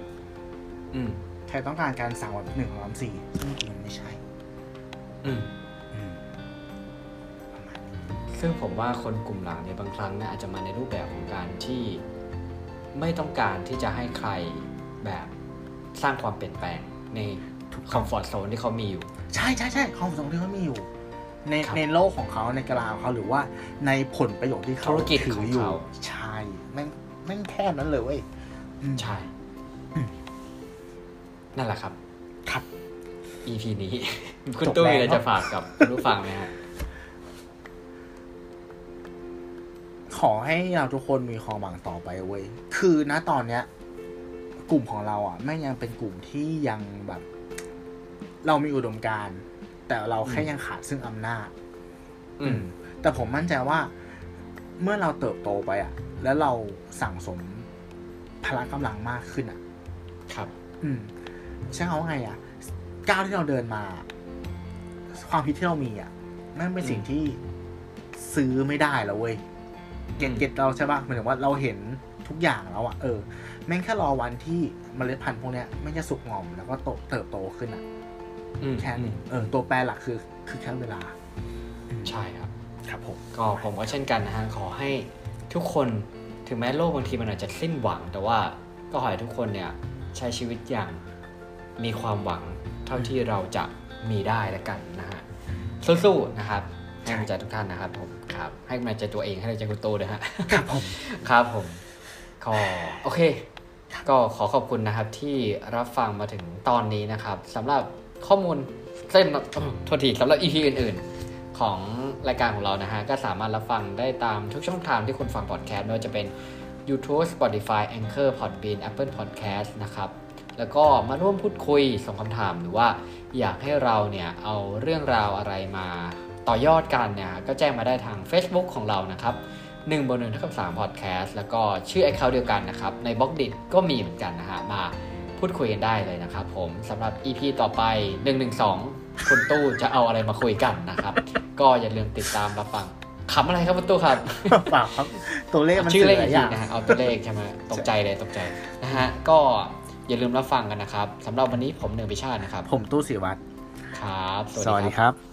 ไทยต้องการการสั่งแบบหนึ่งล้อมสี่ซึ่งจริงมันไม่ใช่ซึ่งผมว่าคนกลุ่มหลังเนี่ยบางครั้งเนี่ยอาจจะมาในรูปแบบของการที่ไม่ต้องการที่จะให้ใครแบบสร้างความเปลี่ยนแปลงในคอมฟอร์ตโซนที่เขามีอยู่ใช่ใช่ใช่คอมฟอร์ตโซนที่เขามีอยู่ในโลกของเขาในกลาของเขาหรือว่าในผลประโยชน์ที่เขาถืออยู่ใช่ไม่แค่นั้นเลยเว้ยใช่นั่นแหละครับครับ EP นี้คุณตุ้ยจะฝากกับผู้ฟังไหมฮะขอให้เราทุกคนมีความหวังต่อไปเว้ยคือณตอนเนี้ยกลุ่มของเราอ่ะแม่งยังเป็นกลุ่มที่ยังแบบเรามีอุดมการณ์แต่เราแค่ยังขาดซึ่งอำนาจแต่ผมมั่นใจว่าเมื่อเราเติบโตไปอ่ะแล้วเราสั่งสมพละกำลังมากขึ้นอ่ะครับใช่เอาไงอ่ะก้าวที่เราเดินมาความคิดที่เรามีอ่ะนั่นเป็นสิ่งที่ซื้อไม่ได้แล้วเว้ยเก็ตเราใช่ป่ะหมายถึงว่าเราเห็นทุกอย่างแล้วอ่ะแม่งแค่รอวันที่เมล็ดพันธุ์พวกเนี้ยไม่จะสุกงอมแล้วก็เติบโตขึ้นอ่ะแค่นี้ตัวแปรหลักคือแค่เวลาใช่ครับครับผมก็ผมก็เช่นกันนะฮะขอให้ทุกคนถึงแม้โลกบางทีมันอาจจะสิ้นหวังแต่ว่าก็ขอให้ทุกคนเนี่ยใช้ชีวิตอย่างมีความหวังเท่าที่เราจะมีได้แล้วกันนะฮะสู้ๆนะครับให้กำลังใจทุกท่านนะครับผมครับให้กำลังใจตัวเองให้กำลังใจคุณโตด้วยฮะครับผมครับผมขอโอเคก็ขอขอบคุณนะครับที่รับฟังมาถึงตอนนี้นะครับสำหรับข้อมูลเส้นโทษทีสำหรับ EP อื่นๆของรายการของเรานะฮะก็สามารถรับฟังได้ตามทุกช่องทางที่คุณฟังพอดแคสต์ไม่ว่าจะเป็น YouTube Spotify Anchor Podbean Apple Podcast นะครับแล้วก็มาร่วมพูดคุยส่งคำถามหรือว่าอยากให้เราเนี่ยเอาเรื่องราวอะไรมาต่อยอดกันเนี่ยก็แจ้งมาได้ทาง Facebook ของเรานะครับ1+1=3 Podcast แล้วก็ชื่อ account เดียวกันนะครับใน Blockdit ก็มีเหมือนกันนะฮะมาพูดคุยกันได้เลยนะครับผมสำหรับ EP ต่อไป112คุณตู้จะเอาอะไรมาคุยกันนะครับ ก็อย่าลืมติดตามรับฟังขำอะไรครับคุณตู้ครับเปล่าครับตัวเลขมันชื่ออะไรนะฮะเอาตัวเลขใช่มั้ยตกใจเลยตกใจนะฮะก็อย่าลืมรับฟังกันนะครับสำหรับวันนี้ผมเนยพิชาตินะครับผมตู้ศิวัฒน์ครับสวัสดีครับ